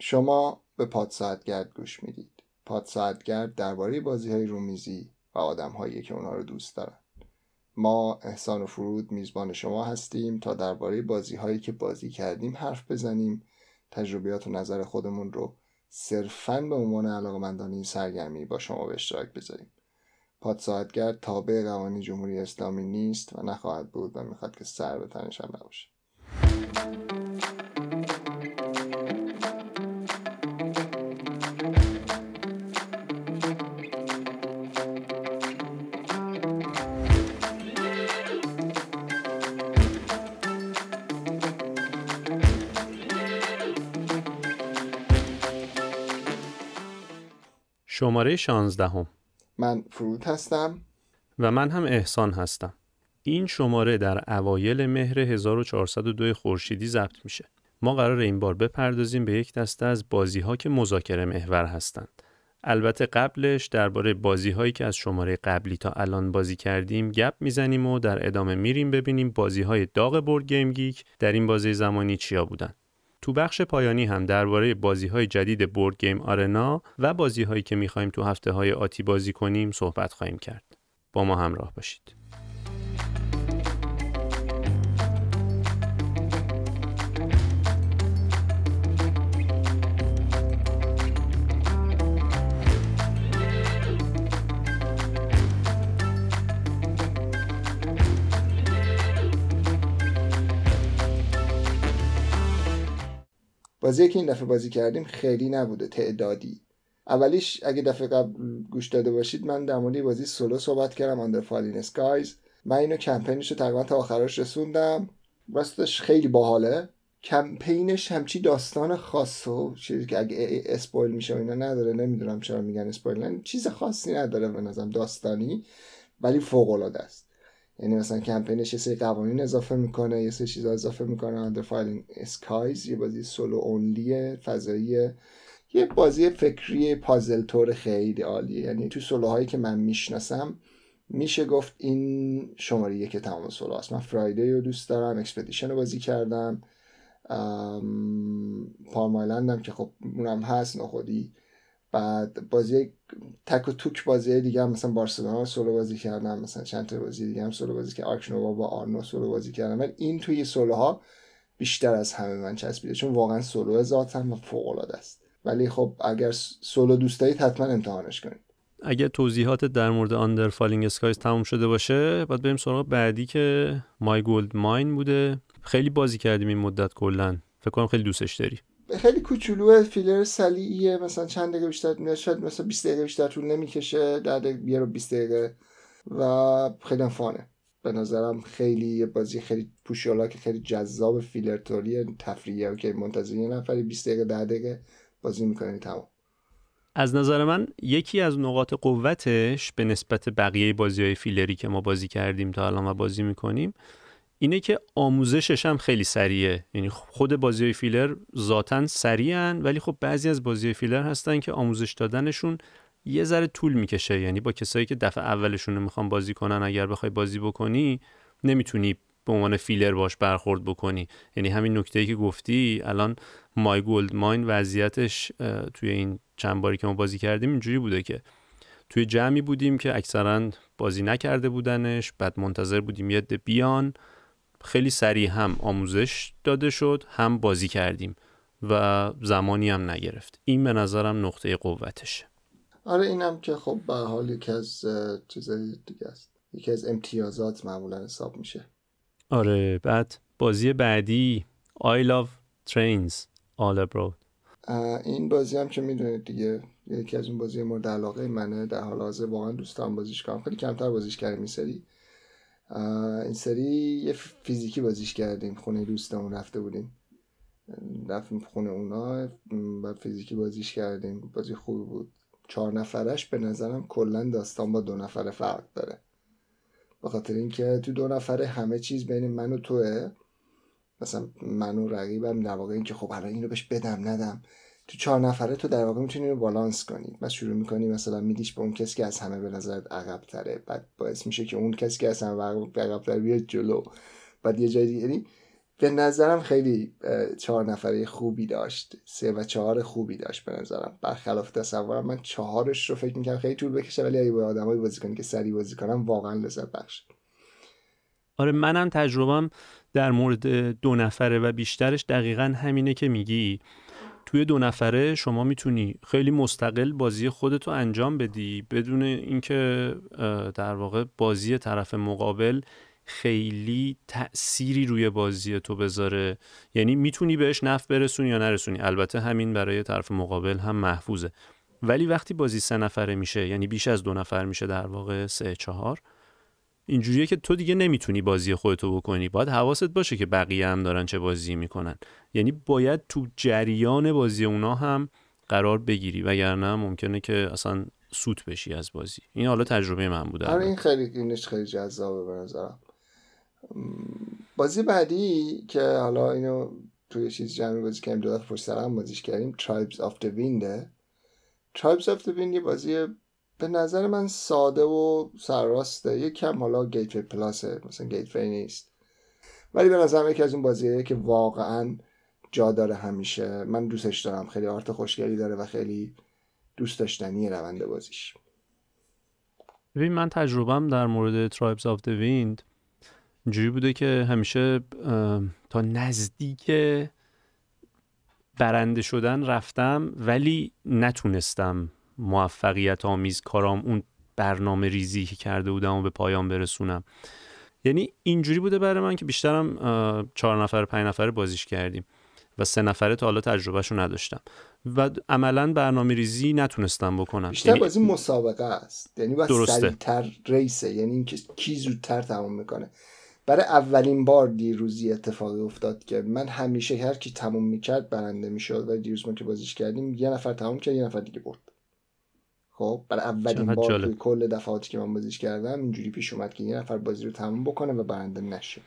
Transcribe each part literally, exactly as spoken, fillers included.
شما به پادساعتگرد گوش میدید. پادساعتگرد درباره بازی‌های رومیزی و آدم‌هایی که اونها رو دوست دارن. ما احسان و فرود میزبان شما هستیم تا درباره بازی‌هایی که بازی کردیم حرف بزنیم، تجربیات و نظر خودمون رو صرفاً به عنوان علاقه‌مندان این سرگرمی با شما به اشتراک بذاریم. پادساعتگرد تابع قوانین جمهوری اسلامی نیست و نخواهد بود و میخواد که سر به تنش هم نباشه. شماره شانزدهم. من فرود هستم و من هم احسان هستم. این شماره در اوایل مهر هزار و چهارصد و دو خورشیدی ضبط میشه. ما قراره این بار بپردازیم به یک دسته از بازی‌ها که مذاکره محور هستند. البته قبلش درباره بازی‌هایی که از شماره قبلی تا الان بازی کردیم گپ میزنیم و در ادامه میریم ببینیم بازی‌های داغ بورد گیم گیک در این بازه زمانی چیا بودن. تو بخش پایانی هم درباره بازی‌های جدید بورد گیم آرنا و بازی‌هایی که می‌خوایم تو هفته‌های آتی بازی کنیم صحبت خواهیم کرد. با ما همراه باشید. بازی که این دفعه بازی کردیم خیلی نبوده تعدادی. اولیش اگه دفعه قبل گوش داده باشید من در مورد بازی سولو صحبت کردم، Under Falling Skies. من اینو کمپینش رو تقریبا تا آخرش رسوندم. راستش خیلی باحاله. کمپینش همچی داستان خاصه، چیزی که اگه اسپویل میشه اینا نداره، نمیدونم چرا میگن اسپویل، چیز خاصی نداره به نظرم داستانی، ولی فوق العاده است. یعنی مثلا کمپینش یه سری قوانین اضافه میکنه، یه سری چیزا اضافه میکنه. Under Falling Skies یه بازی سولو اونلی فضاییه، یه بازی فکری پازل تور خیلی عالیه. یعنی تو سولوهایی که من میشناسم میشه گفت این شماره یک تمام سولو هست. من فرایدی رو دوست دارم، اکسپدیشن رو بازی کردم، پالمایلندم که خب اونم هست نخودی. بعد بازی تک و توک بازی دیگه هم مثلا بارسلونا سولو بازی کردم، مثلا چند تا بازی دیگه هم سولو بازی که آرکنووا با آرنو سولو بازی کردم، ولی این توی سولوها بیشتر از همه من چسبیده چون واقعا سولو ذاتم فوق العاده است. ولی خب اگر سولو دوست دارید حتما امتحانش کنید. اگه توضیحات در مورد Under Falling Skies تموم شده باشه بعد بریم سراغ بعدی که My Gold Mine بوده. خیلی بازی کردیم این مدت، کلا فکر کنم خیلی دوستش داری. خیلی کوچولوه، فیلر سلیعیه، مثلا چند دقیقه بیشتر نشد، مثلا بیست دقیقه بیشتر طول نمیکشه، در دقیقه بیست دقیقه و خیلی فانه به نظرم. خیلی بازی خیلی پوشیالا که خیلی جذاب، فیلر توریه، تفریحیه که منتظر یه نفری بیست دقیقه در دقیقه بازی میکنه تمام. از نظر من یکی از نقاط قوتش به نسبت بقیه بازی‌های فیلری که ما بازی کردیم تا الان و بازی میکنیم اینه که آموزشش هم خیلی سریعه. یعنی خود بازی‌های فیلر ذاتاً سریعن، ولی خب بعضی از بازی‌های فیلر هستن که آموزش دادنشون یه ذره طول میکشه. یعنی با کسایی که دفعه اولشون رو میخوان بازی کنن اگر بخوای بازی بکنی نمیتونی به عنوان فیلر باش برخورد بکنی. یعنی همین نکته‌ای که گفتی الان My Gold Mine وضعیتش توی این چند باری که ما بازی کردیم اینجوری بوده که توی جمعی بودیم که اکثرا بازی نکرده بودنش، بعد منتظر بودیم یه عده بیان، خیلی سریع هم آموزش داده شد هم بازی کردیم و زمانی هم نگرفت. این به نظرم نقطه قوتشه. آره اینم که خب به حال یکی از چیزای دیگه است، یکی از امتیازات معمولا حساب میشه. آره. بعد بازی بعدی I Love Trains All Abroad. این بازی هم که میدونید دیگه یکی از اون بازی مورد علاقه منه در حال حاضر، واقعا دوست دارم بازیش کنم. خیلی کمتر بازیش کردیم این سری. این سری یه فیزیکی بازیش کردیم، خونه دوستمون رفته بودیم، رفتیم خونه اونا و فیزیکی بازیش کردیم. بازی خوبی بود. چهار نفرش به نظرم کلا داستان با دو نفره فرق داره، به خاطر اینکه تو دو نفره همه چیز بین من و توه، مثلا من و رقیبم در واقع، اینکه خب الان اینو بهش بدم ندم. تو چهار نفره تو در واقع میتونی اینو بالانس کنی. بعد شروع میکنی مثلا میدیش به اون کسی که از همه به نظرت عقب تره، بعد باعث میشه که اون کسی که از همه عقب تره بیاد جلو، بعد یه جایی دیگه. به نظرم خیلی چهار نفره خوبی داشت، سه و چهار خوبی داشت به نظرم، برخلاف تصورم. من چهارش رو فکر میکنم خیلی طول بکشه، ولی اگه با آدمایی بازی کنی که سریع بازی کنن واقعا لذت بخشه. آره منم تجربم در مورد دو نفره و بیشترش دقیقاً همینه که میگی. توی دو نفره شما میتونی خیلی مستقل بازی خودتو انجام بدی بدون اینکه در واقع بازی طرف مقابل خیلی تأثیری روی بازی تو بذاره، یعنی میتونی بهش نفع برسونی یا نرسونی. البته همین برای طرف مقابل هم محفوظه. ولی وقتی بازی سه نفره میشه، یعنی بیش از دو نفر میشه، در واقع سه چهار، اینجوریه که تو دیگه نمیتونی بازی خودتو بکنی. باید حواست باشه که بقیه هم دارن چه بازی میکنن، یعنی باید تو جریان بازی اونا هم قرار بگیری، وگرنه ممکنه که اصلا سوت بشی از بازی. این حالا تجربه من بوده. آره این خیلی اینش خیلی جذابه به نظرم. بازی بعدی که حالا اینو توی چیز جمعی بازی کردیم، دو دفعه پشت سر هم بازیش کردیم، Tribes of the Wind. Tribes of the Wind یه بازی به نظر من ساده و سرراسته، یک کم حالا گیتوی پلاسه، مثلا گیتوی نیست، ولی به نظرم یکی از اون بازیه که واقعا جا داره همیشه. من دوستش دارم، خیلی آرت خوشگلی داره و خیلی دوست داشتنی روند بازیش. ببین من تجربه‌ام در مورد Tribes of the Wind اینجوری بوده که همیشه تا نزدیک برنده شدن رفتم، ولی نتونستم موفقیت آمیز کارام اون برنامه ریزی که کرده بودم و به پایان برسونم. یعنی اینجوری بوده برای من که بیشترم چهار نفر پنج نفر بازیش کردیم و سه نفره تا حالا تجربهشو نداشتم و عملاً برنامه ریزی نتونستم بکنم. بیشتر یعنی بازی مسابقه است، یعنی باید سریع‌تر ریسه، یعنی اینکه کی زودتر تمام میکنه. برای اولین بار دیروزی اتفاقی افتاد که من همیشه هر کی تموم میکرد برنده میشد، ولی دیروز ما که بازیش کردیم یه نفر تموم کرد یه نفر دیگه برد. خب برای اولین بار جالب. توی کل دفعاتی که من بازیش کردم اینجوری پیش اومد که یه نفر بازی رو تموم بکنه و برنده نشه.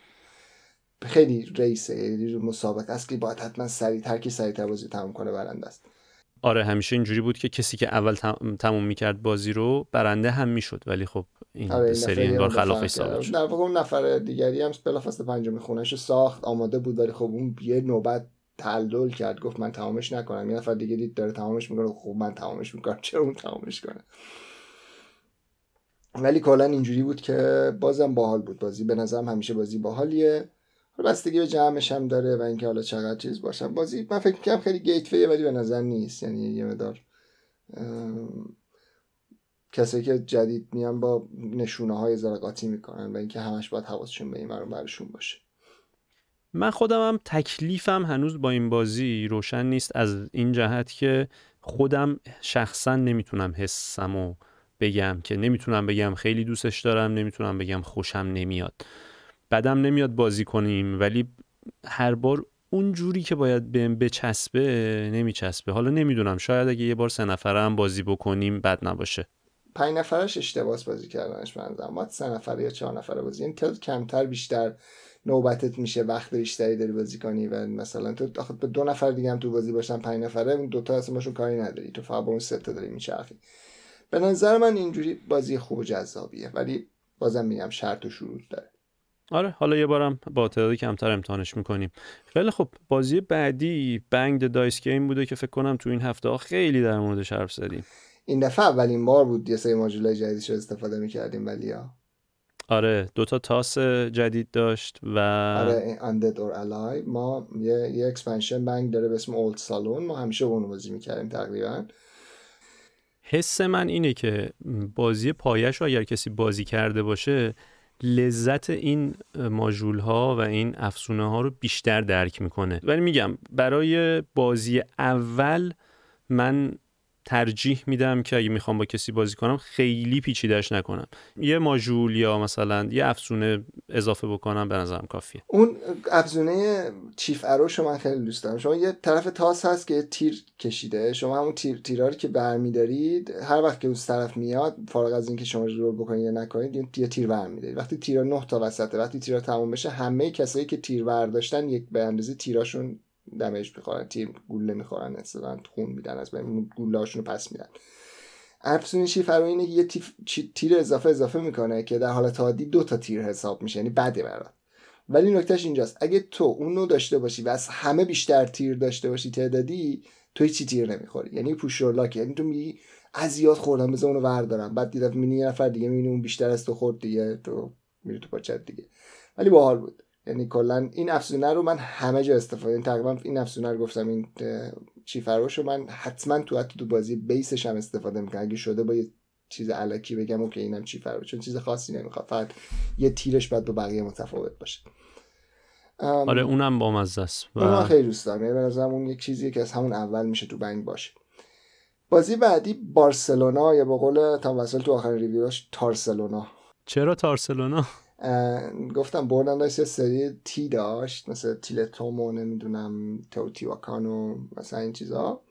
خیلی ریسه، یعنی مسابقه است که باید حتما سریع‌تر کی سریع‌تر بازی تموم کنه برنده است. آره همیشه اینجوری بود که کسی که اول تموم میکرد بازی رو برنده هم میشد، ولی خب این آره سری انگار خلاف حساب شد. در واقع اون نفر دیگری هم بلافاصله پنجم خونه‌شو ساخت، آماده بود، ولی خب اون یه نوبت تعلل کرد، گفت من تمامش نکنم. یه نفر دیگه دید داره تمامش میکنه، خب من تمامش میکنم، چرا اون تمامش کنه. ولی کلا اینجوری بود که بازم باحال بود بازی. به نظرم همیشه بازی باحالیه، بستگی به جمعش هم داره و اینکه حالا چقدر چیز باشه بازی. من فکر می‌کنم خیلی گیتوی، ولی به نظر نیست، یعنی یه مقدار ام... کسایی که جدید میان با نشونه‌های زرقاتی میکنن و اینکه همش باید حواسشون به این ور و برشون باشه. من خودم هم تکلیفم هنوز با این بازی روشن نیست، از این جهت که خودم شخصا نمیتونم حسمو بگم، که نمیتونم بگم خیلی دوستش دارم، نمیتونم بگم خوشم نمیاد، بعدم نمیاد بازی کنیم، ولی هر بار اون جوری که باید بهم بچسبه نمیچسبه. حالا نمیدونم، شاید اگه یه بار سه نفره هم بازی بکنیم بد نباشه. پنج نفرش اشتباس بازی کردنش منظرم، باید سه نفره یا چهار نفره بازی، یعنی تعداد کمتر بیشتر نوبتت میشه، وقت بیشتری داری بازی کنی. و مثلا تو آخه به دو نفر دیگه هم تو بازی باشن، پنج نفره اون دو تا اصلا باشون کاری نداری، تو فقط با اون سه تا داری میچرخی. به نظر من اینجوری بازی خوب و جذابیه، ولی بازم میگم شرط و شروط داره. آره حالا یه بارم با تعداد کمتر امتحانش میکنیم. خیلی خب بازی بعدی بنگ دایس گیم بوده که فکر کنم تو این هفته ها خیلی در موردش حرف زدیم. این دفعه اولین بار بود یه سری ماژولای جدیدش رو استفاده میکردیم. ولی ها آره دوتا تاس جدید داشت و آره Undead or Alive. ما یه, یه اکسپنشن بنگ داره به اسم Old Saloon، ما همیشه اونو بازی میکردیم تقریبا. حس من اینه که بازی پایش اگر کسی بازی کرده باشه لذت این ماژول ها و این افسونه ها رو بیشتر درک میکنه. ولی میگم برای بازی اول من ترجیح میدم که اگه میخوام با کسی بازی کنم خیلی پیچیده‌اش نکنم، یه ماژول یا مثلا یه افسونه اضافه بکنم به نظرم کافیه. اون افسونه چیف اروش من خیلی دوست دارم. شما یه طرف تاس هست که تیر کشیده، شما همون تیر تیرا رو که برمی‌دارید هر وقت که اون طرف میاد، فارغ از اینکه شما رول بکنید یا نکنید، یه تیر برمی‌دارید. وقتی تیرا نه تا وسطه، وقتی تیرا تموم بشه همه کسایی که تیر برداشتن یک به اندازه تیراشون دمیج میخورن، تیم گوله میخورن، اصلا خون میدن، از بین گوله هاشون رو پس میدن. افسون شیف رو اینه که یه تیر اضافه اضافه میکنه که در حالت عادی دو تا تیر حساب میشه، یعنی بده برات. ولی نکتهش اینجاست، اگه تو اونو داشته باشی و از همه بیشتر تیر داشته باشی تعدادی، تو هیچ تیر نمیخوری. یعنی پوش رو لاک، یعنی تو میگی از زیاد خوردم بذار اونو بردارم، بعد دیدم میبینی یه نفر دیگه میبینی اون بیشتر از تو خورد دیگه، تو میری تو پاچت دیگه. ولی باحال بود. یعنی کلا این افسونه رو من همه جا استفاده این تقریبا این افسونه رو گفتم این چیفروش رو من حتما تو حتی تو بازی بیسش هم استفاده میکنم، اگه شده با یه چیز الکی بگم اوکی اینم چیفروش، چون چیز خاصی نمیخواد، فقط یه تیرش بعد با بقیه متفاوت باشه. آره اونم با مزه است و من خیلی دوست دارم. یعنی به نظرم اون یک چیزیه که از همون اول میشه تو بنگ باشه. بازی بعدی بارسلونا، یا به قول تام واسل تو آخرین ریویوش تارسلونا. چرا تارسلونا؟ گفتم بورنندایس یه سری تی داشت، مثلا تیلتومو نمیدونم توتیواکانو مثلا این چیزا.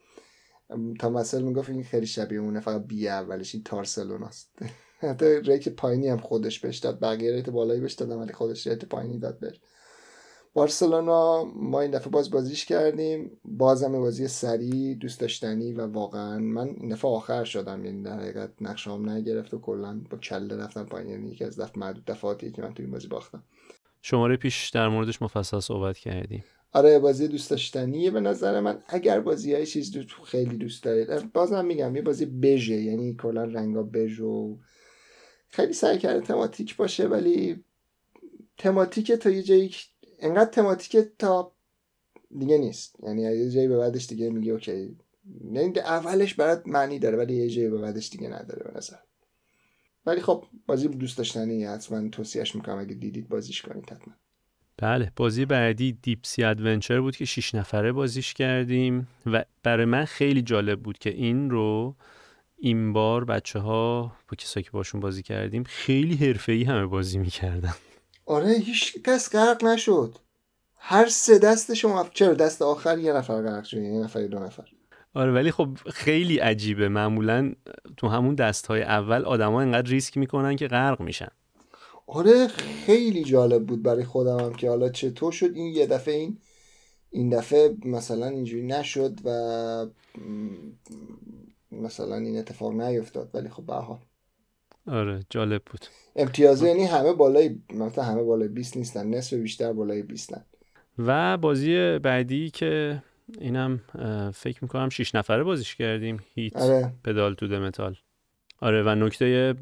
تام واسل میگفت این خیلی شبیه اونه، فقط بی اولش این تارسلوناست. حتی ریت پایینی هم خودش بهش داد، بقیه ریت بالایی بهش دادن ولی خودش ریت پایینی داد بهش. بارسلونا ما این دفعه باز بازیش کردیم، بازم بازی سریع دوست داشتنی و واقعا من این دفعه آخر شدم، یعنی در حقیقت نقشام نگرفت و کلا با کله رفتم پایین. یعنی یکی از دفعه معدود دفعاتی که من تو این بازی باختم. شماره پیش در موردش مفصل صحبت کردیم. آره بازی دوست داشتنیه به نظر من. اگر بازیای چیز دو خیلی دوست دارید، بازم میگم یه بازی بژه، یعنی کلا رنگا بژ و خیلی سعی کرده تماتیک باشه، ولی تماتیک تا یه جایی انقدر تماتیک تا دیگه نیست. یعنی یه جایی به بعدش دیگه میگه اوکی، یعنی اولش برات معنی داره ولی یه جایی به بعدش دیگه نداره به نظر. ولی خب بازی دوست داشتنی، حتما توصیهش میکنم اگه دیدید بازیش کنید حتما. بله بازی بعدی دیپ سی ادونچر بود که شش نفره بازیش کردیم و برای من خیلی جالب بود که این رو این بار بچه‌ها با کسایی که باشون بازی کردیم خیلی حرفه‌ای همه بازی می‌کردن. آره هیچ کس غرق نشد، هر سه دست شما، چرا دست آخر یه نفر غرق شد، یه نفر دو نفر. آره ولی خب خیلی عجیبه، معمولا تو همون دست‌های اول آدما اینقدر ریسک میکنن که غرق میشن. آره خیلی جالب بود برای خودم هم که حالا چطور شد این یه دفعه این این دفعه مثلا اینجوری نشد و مثلا این اتفاق نیفتاد، ولی خب به هر حال آره جالب بود. امتیازه یعنی همه بالای مثلا همه بالای بیست نیستن، نصف بیشتر بالای بیست هستن. و بازی بعدی که اینم فکر میکنم شش نفره بازیش کردیم، هیت آره. پدال تو د متال. آره و نکته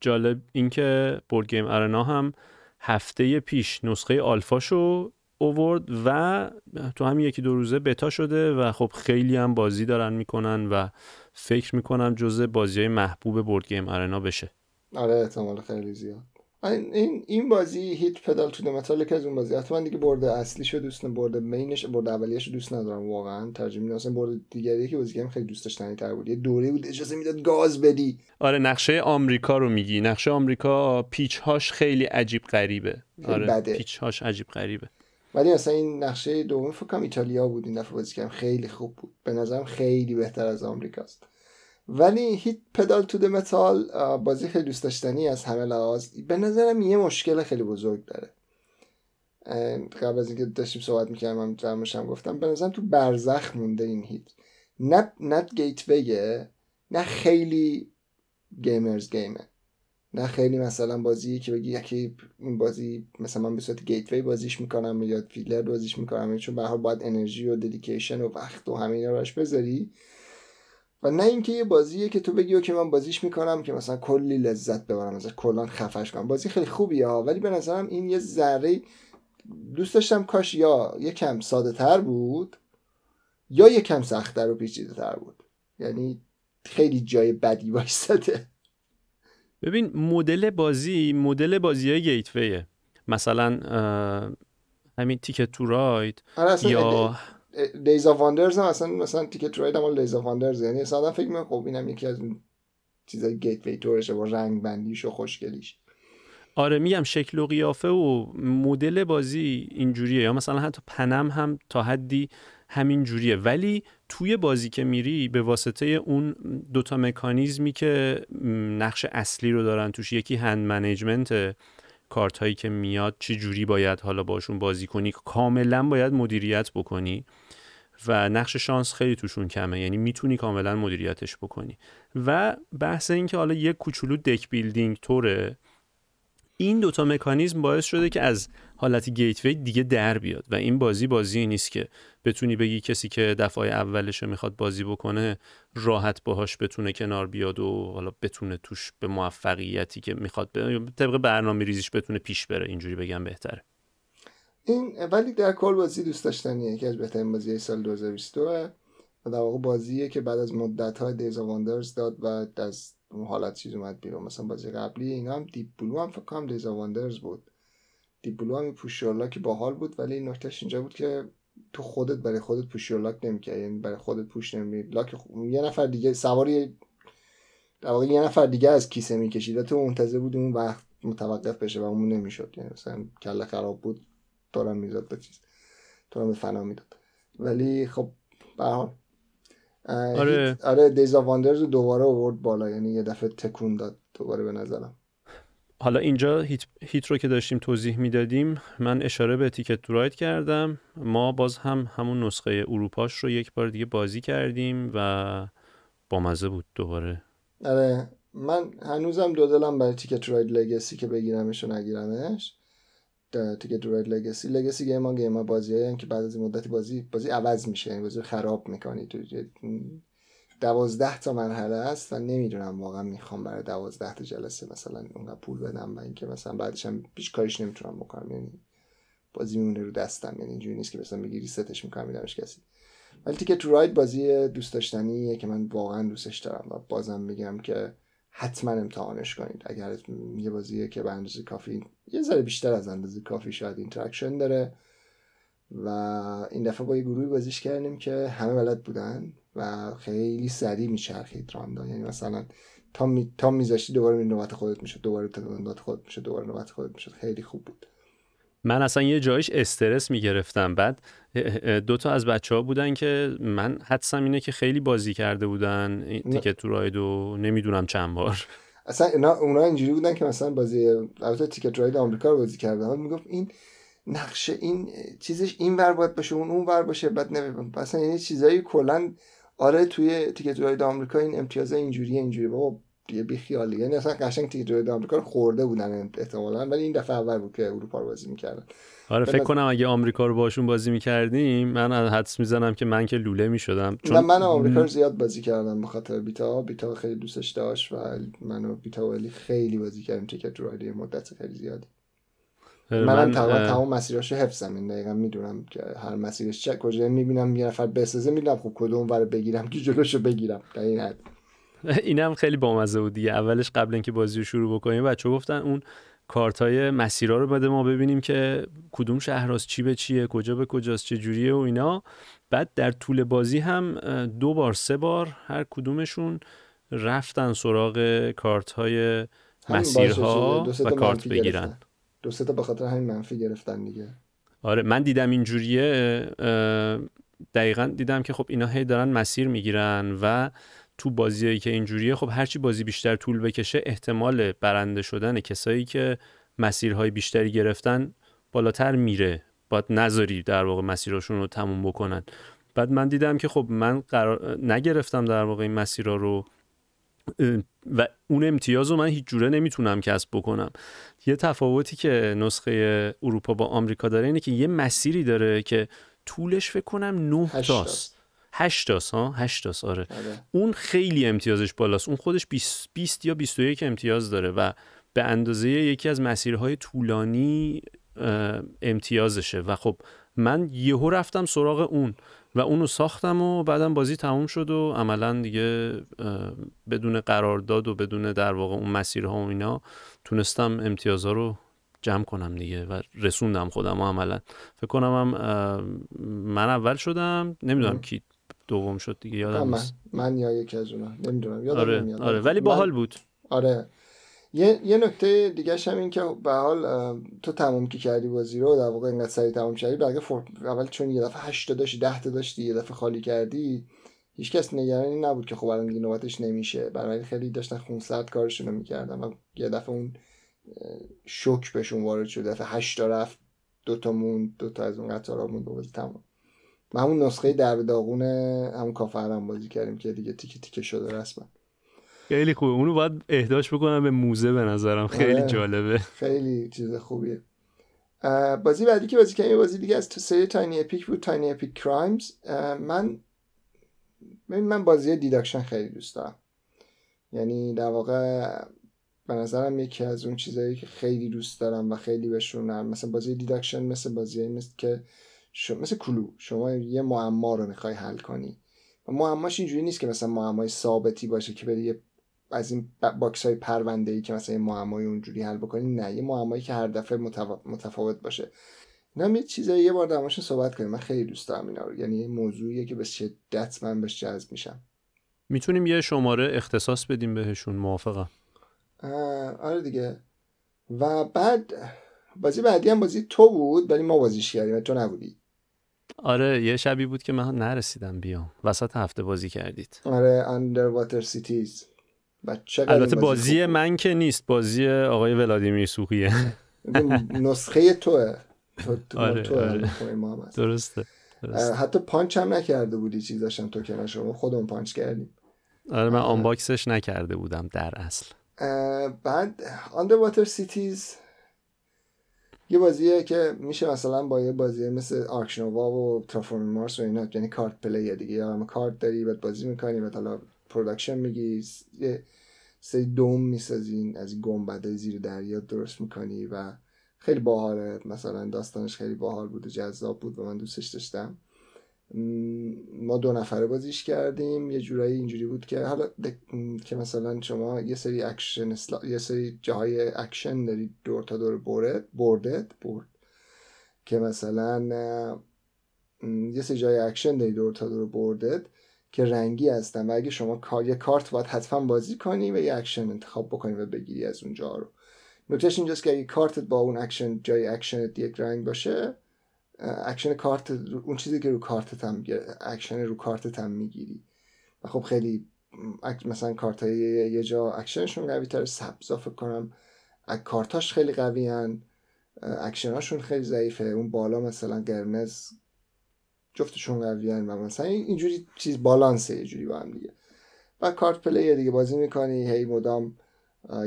جالب این که بورد گیم آرنا هم هفته پیش نسخه آلفاشو اوورد و تو همین یکی دو روزه بتا شده و خب خیلی هم بازی دارن میکنن و فکر میکنم جزء بازیای محبوب بورد گیم آرنا بشه. آره احتمال خیلی زیاد. این این بازی هیت پدال تو د متال که از اون بازی حتما دیگه برد اصلیشو دوست ندارم، برد مینش برد اولیشو دوست ندارم واقعا. ترجمه اصلا برد دیگری که بازی کردم خیلی دوست داشتنی تر بود، یه دوره بود اجازه میداد گاز بدی. آره نقشه آمریکا رو میگی، نقشه آمریکا پیچ هاش خیلی عجیب غریبه. آره پیچ هاش عجیب غریبه. ولی اصلا این نقشه دوم فکر کنم ایتالیا بود این دفعه بازی کردم، خیلی خوب بود به نظرم، خیلی بهتر از آمریکاست. ولی هیت پدال تو د متال بازی خیلی دوست داشتنی از همه لحاظ، به نظرم یه مشکل خیلی بزرگ داره. قبل از اینکه داشتیم صحبت می‌کردم درمشم گفتم به نظرم تو برزخ مونده این هیت، نه نه گیتویه، نه خیلی گیمرز گیمه، نه خیلی مثلا بازی که بگی یکی این بازی مثلا من به صورت گیتوی بازیش می‌کنم یا فیلر بازیش می‌کنم، چون به هر حال باید انرژی و ددیکیشن و وقت و همه اینا روش بذاری. و نه اینکه یه بازیه که تو بگی اوکی من بازیش میکنم که مثلا کلی لذت ببرم ازش، کلا خفش کنم. بازی خیلی خوبیه ها، ولی به نظرم این یه ذره دوست داشتم کاش یا یکم ساده تر بود یا یکم سخت تر و پیچیده تر بود. یعنی خیلی جای بدی وایساده. ببین مدل بازی مدل بازیای گیتویه، مثلا همین تیکت تو راید یا دیز آف واندرز هم اصلا مثلا تیکت راید هم دیز آف واندرز، یعنی اصلا فکر می‌کنم خب اینم یکی از اون چیزای گیتوی تورشه با رنگ بندیش و خوشگلیش. آره میگم شکل و قیافه و مدل بازی اینجوریه، یا مثلا حتی پنم هم تا حدی همین جوریه، ولی توی بازی که میری به واسطه اون دوتا مکانیزمی که نقش اصلی رو دارن توش، یکی هند منیجمنته، کارت هایی که میاد چه جوری باید حالا باشون بازی کنی، کاملا باید مدیریت بکنی و نقش شانس خیلی توشون کمه، یعنی میتونی کاملا مدیریتش بکنی. و بحث این که حالا یک کوچولو دک بیلدینگ طوره، این دوتا مکانیزم باعث شده که از حالت گیتوی دیگه در بیاد و این بازی بازی نیست که بتونی بگی کسی که دفعه اولش میخواد بازی بکنه راحت باهاش بتونه کنار بیاد و حالا بتونه توش به موفقیتی که میخواد طبق برنامه ریزیش بتونه پیش بره، اینجوری بگم بهتره. این ولی در کل بازی دوست داشتنیه، یکی از بهترین بازی‌های سال دو هزار و بیست و دو و در واقع بازیه که بعد از مدت‌ها دیز آو واندرز داد و از اون حالت چیز اومد بیرون. مثلا بازی قبلی اینا هم دیپ بلو هم فکر کنم دیز آو واندرز بود، دیپ بلو هم پوشورلاک که باحال بود، ولی نکتهش اینجا بود که تو خودت برای خودت پوشورلاک نمی‌کردی، یعنی برای خودت پوش نمی‌کردی، لاک یه نفر دیگه سواری در واقع یه نفر دیگه از کیسه می‌کشید، تو منتظر بودی اون وقت متوقف بشه و اون نمی‌شد، یعنی مثلا کله خراب بود دارم میزد به چیز دارم به فنا میداد. ولی خب به هر حال آره آره دیز آو واندرز رو دوباره آورد بالا، یعنی یه دفعه تکون داد دوباره به نظرم. حالا اینجا هیت, هیت رو که داشتیم توضیح میدادیم من اشاره به تیکت تو راید کردم. ما باز هم همون نسخه اروپاش رو یک بار دیگه بازی کردیم و بامزه بود دوباره. آره من هنوزم دو دلم برای تیکت تو راید لگسی که بگیرمش و نگیرمش. تیکت راید لگسی لگسی گیم ها گیم ها بازی هایی هم که بعد از مدتی بازی بازی عوض میشه، یعنی بازی خراب میکنی. تو دوازده تا مرحله است و نمیدونم واقعا میخوام برای دوازده تا جلسه مثلا اونقدر پول بدم و اینکه مثلا بعدش هم هیچ کاریش نمیتونم بکنم، یعنی بازی میمونه رو دستم، یعنی اینجوری نیست که مثلا میگی ریستش میکنم میدمش کسی. ولی تیکت راید بازی دوست داشتنیه که من واقعا دوستش دارم و بازم میگم که حتما امتحانش کنید. اگر یه بازیه که به اندازه کافی یه ذره بیشتر از اندازه کافی شاید اینتراکشن داره و این دفعه با یه گروهی بازیش کردیم که همه بلد بودن و خیلی سریع میچرخید راندا، یعنی مثلا تا می... تا میذاشتی دوباره نوبت خودت میشد، دوباره نوبت خودت میشد، دوباره نوبت خودت میشد. خیلی خوب بود. من اصلا یه جایش استرس میگرفتم. بعد دو تا از بچه‌ها بودن که من حدسم اینه که خیلی بازی کرده بودن تیکت تو راید و نمیدونم چند بار. اصلا اونا اونا اینجوری بودن که مثلا بازی البته تیکت راید آمریکا رو بازی کرده، بعد میگفت این نقشه این چیزش این ور باید باشه اون اون ور باشه، بعد نمیدونم اصلا یعنی چیزایی کلا آره توی تیکت راید آمریکا این امتیازا اینجوریه اینجوری بابا یه بیخیالی، یعنی اصلا قشنگ تیتر آمریکا رو خورده بودن احتمالاً، ولی این دفعه اول بود که اروپا رو بازی می‌کردن. آره فکر کنم اگه آمریکا رو باشون بازی می‌کردیم من حدس می‌زنم که من که لوله می‌شدم، چون من آمریکا رو زیاد بازی کردم به خاطر بیتا بیتا خیلی دوستش داشت و منو بیتا ولی خیلی بازی کردیم تیکت راید مدت خیلی زیادی. منم تمام تمام مسیراشو حفظم، این دقیقاً میدونم که هر مسیرش چه کجا می‌بینم یه نفر بسازه می‌دونم خب کدوم ور بگیرم که جلوشو بگیرم. در این حد اینم خیلی بامزه بود دیگه. اولش قبل اینکه بازی رو شروع بکنیم بچه‌ها گفتن اون کارتای مسیرا رو بده ما ببینیم که کدوم شهراست، چی به چیه، کجا به کجاست، چه جوریه و اینا. بعد در طول بازی هم دو بار سه بار هر کدومشون رفتن سراغ کارتای مسیرها و کارت بگیرن. دو سه تا به خاطر همین منفی گرفتن دیگه. آره من دیدم اینجوریه، دقیقاً دیدم که خب اینا هی دارن مسیر میگیرن و تو بازیایی که اینجوریه خب هرچی بازی بیشتر طول بکشه احتمال برنده شدن کسایی که مسیرهای بیشتری گرفتن بالاتر میره، باید نذاری در واقع مسیرشون رو تموم بکنن. بعد من دیدم که خب من قرار... نگرفتم در واقع این مسیرها رو و اون امتیاز رو من هیچ جوره نمیتونم کسب بکنم. یه تفاوتی که نسخه اروپا با آمریکا داره اینه که یه مسیری داره که طولش فکر کنم نه تاست هشتاس ها هشتاس آره. آره اون خیلی امتیازش بالاست، اون خودش بیست یا بیست و یک امتیاز داره و به اندازه یکی از مسیرهای طولانی امتیازشه و خب من یهو رفتم سراغ اون و اونو ساختم و بعدم بازی تموم شد و عملا دیگه بدون قرارداد و بدون در واقع اون مسیرها و اینا تونستم امتیازها رو جمع کنم دیگه و رسوندم خودم و عملا فکر کنم هم من اول شدم، نمیدونم کی دوم شد دیگه یادم نیست، من یا یکی از اونا نمیدونم یادم آره، نمیاد آره ولی باحال بود. آره یه یه نکته دیگه اش هم این که به حال تو تموم کی کردی بازی رو در واقع اینقدر سریع تموم کردی، بلکه فور... اول چون یه دفعه هشت تا داشتی ده تا داشتی یه دفعه خالی کردی هیچکس نگرانی نبود که خب الان دیگه نوبتش نمیشه، برای خیلی داشتن خونسرد کارشون رو می‌کردن و یه دفعه اون شوک بهشون وارد شد، دفعه هشت تا رفت دو تا مون دو تا از اون قطارا مون بازی تموم. ما همون نسخه در داغونه هم کافرم بازی کردیم که دیگه تیکه تیکه شده رسما. خیلی خوبه، اونو باید اهداش بکنم به موزه، به نظرم خیلی جالبه، خیلی چیز خوبیه. بازی بعدی که بازی کردیم بازی دیگه از سری تاینی اپیک بود، تاینی اپیک کرایمز. من من بازی دیداکشن خیلی دوست دارم، یعنی در واقع به نظرم یکی از اون چیزایی که خیلی دوست دارم و خیلی بهشونم، مثلا بازی دیداکشن، مثل بازیایی مثل که شو... مثل کلو، شما یه معما رو میخوای حل کنی و معماش اینجوری نیست که مثلا معمای ثابتی باشه که بری از این باکس‌های پرونده‌ای که مثلا معمای اونجوری حل بکنی، نه، یه معمایی که هر دفعه متف... متفاوت باشه. اینا یه چیزایی یه بار درماش صحبت کنیم، من خیلی دوست دارم اینا رو، یعنی موضوعیه که به شدت من بهش جذب میشم. میتونیم یه شماره اختصاص بدیم بهشون، موافقم. آره دیگه. و بعد بازی بعدی هم بازی تو بود، ولی ما بازیش کردیم، تو نبودی. آره یه شبی بود که من نرسیدم بیام، وسط هفته بازی کردید. آره Underwater Cities. البته بازی خوب. من که نیست، بازی آقای ولادیمیر سوقیه. نسخه توه. تو تو آره، تو آره. درسته. درسته. حتی پانچ هم نکرده بودی، چیز داشتم تو که نشو خودمون پانچ کردیم. آره من آنباکسش نکرده بودم در اصل. بعد Underwater Cities یه بازیه که میشه مثلا با یه بازیه مثل آرکشنووا و ترافورم مارس و اینا، یعنی کارت پلیه دیگه، یا هم کارت داری بعد بازی میکنی، بعد حالا پرودکشن میگی، یه سری دوم میسازین از گنبدهای زیر دریا درست میکنی و خیلی باحاله، مثلا داستانش خیلی باحال بود و جذاب بود و من دوستش داشتم. ما دو نفره بازیش کردیم، یه جورایی اینجوری بود که حالا ده... که مثلا شما یه سری اکشن اسلا... یه سری جاهای اکشن دارید دور تا دور برد بردت برد که مثلا یه سری جای اکشن دارید دور تا دور بردت که رنگی هستن و اگه شما کار... یه کارت باید حتما بازی کنی و یه اکشن انتخاب بکنی و بگیری از اونجا رو. نکتهش اینجاست که اگه کارتت با اون اکشن جای اکشنت یک رنگ باشه، اکشن کارت اون چیزی که رو کارتت هم اکشن رو کارتت هم میگیری و خب خیلی مثلا کارتای یه جا اکشنشون قوی تر، سبزا فکر کنم کارتاش خیلی قوی هن، اکشناشون خیلی ضعیفه، اون بالا مثلا قرمز جفتشون قوی هن و مثلا اینجوری چیز بالانسه یه جوری با هم دیگه. و کارت پلی دیگه بازی میکنی، هی مدام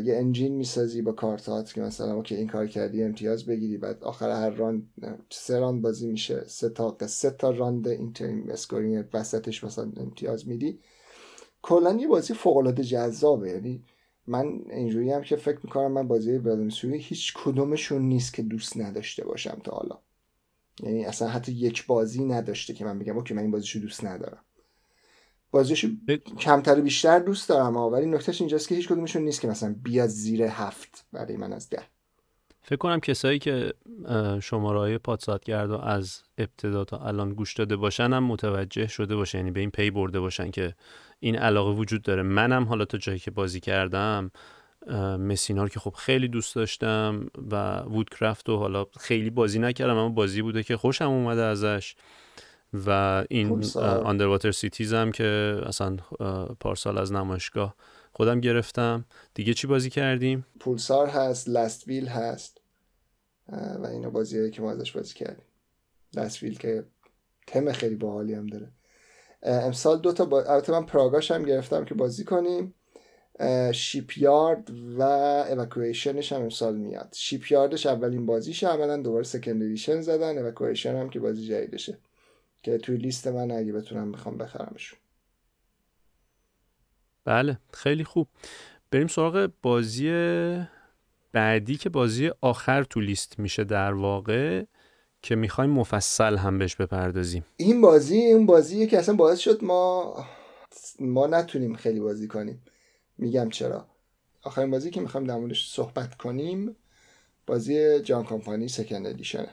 یه انجین میسازی با کارتات که مثلا اوکی این کار کردی امتیاز بگیری، بعد آخر هر راند سه راند بازی میشه، سه تا سه تا راند اینتریم اسکورینگ وسطش مثلا امتیاز میدی. کلا یه بازی فوق العاده جذابه، یعنی من اینجوری هم که فکر میکنم من بازی برادرسوی هیچ کدومشون نیست که دوست نداشته باشم تا حالا، یعنی اصلا حتی یک بازی نداشته که من بگم اوکی من این بازیشو دوست ندارم. بازیشو کمتر بیشتر دوست دارم ها، ولی نکتهش اینجاست که هیچ کدومشون نیست که مثلا بیاد زیر هفت برای من از ده. فکر کنم کسایی که شماره‌های پادسادگردو از ابتدا تا الان گوش داده باشن هم متوجه شده باشن، یعنی به این پی برده باشن که این علاقه وجود داره. منم حالا تا جایی که بازی کردم مسینار که خب خیلی دوست داشتم و وودکرافت رو حالا خیلی بازی نکردم اما بازی بوده که خوشم اومده ازش و این Underwater Cities هم که اصلا پارسال از نمایشگاه خودم گرفتم. دیگه چی بازی کردیم؟ پولسار هست، لاست ویل هست و اینا بازیه که ما ازش بازی کردیم. لاست ویل که تم خیلی باحالی هم داره. امسال دو تا البته با... من پراگاش هم گرفتم که بازی کنیم. شیپیارد و ایواکویشنش هم امسال میاد. شیپیاردش اولین بازیشه، عملاً دوباره سکندریشن زدن، ایواکویشن هم که بازی جدیدشه که توی لیست من اگه بتونم بخوام بخرمشون. بله خیلی خوب، بریم سراغ بازی بعدی که بازی آخر تو لیست میشه در واقع، که میخوایم مفصل هم بهش بپردازیم. این بازی اون بازیه که اصلا باعث شد ما ما نتونیم خیلی بازی کنیم. میگم چرا. آخرین بازی که میخوایم در موردش صحبت کنیم بازی جان کمپانی سکند ادیشنه.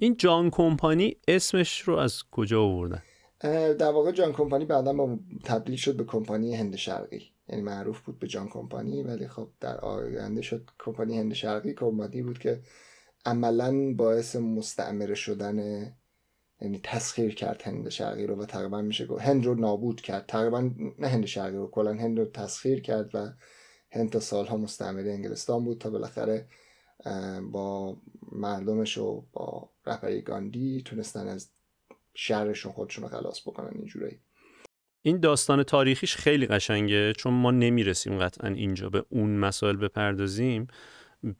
این جان کمپانی اسمش رو از کجا آوردن؟ در واقع جان کمپانی بعداً با تبدیل شد به کمپانی هند شرقی، یعنی معروف بود به جان کمپانی ولی خب در آینده شد کمپانی هند شرقی. کمپانی بود که عملاً باعث مستعمره شدن یعنی تسخیر کرد هند شرقی رو و تقریبا میشه گفت هند رو نابود کرد، تقریبا نه هند شرقی رو، کلا هند رو تسخیر کرد و هند تا سالها مستعمره انگلستان بود تا بالاخره با مردمش و با رهبری گاندی تونستن از شهرشون خودشون رو خلاص بکنن. اینجوری این داستان تاریخیش خیلی قشنگه، چون ما نمیرسیم قطعا اینجا به اون مسائل بپردازیم.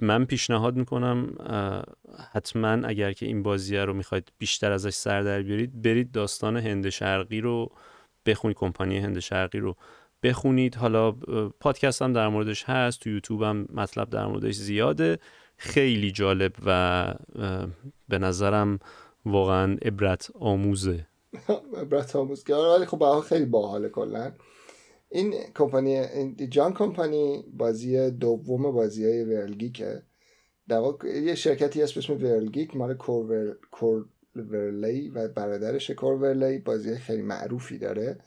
من پیشنهاد میکنم حتما اگر که این بازیه رو میخواید بیشتر ازش سر در بیارید، برید داستان هند شرقی رو بخونید، کمپانی هند شرقی رو بخونید. حالا پادکست هم در موردش هست، تو یوتیوب هم مطلب در موردش زیاده، خیلی جالب و به نظرم واقعا عبرت آموزه. عبرت آموز که ولی خب باها خیلی باحال. کلا این کمپانی جان کمپانی بازی دوم بازیای ورلگیکه، در واقع یه شرکتی هست به اسم ورلگیک مال کورور کورورلی و برادرش کورورلی، بازی خیلی معروفی داره.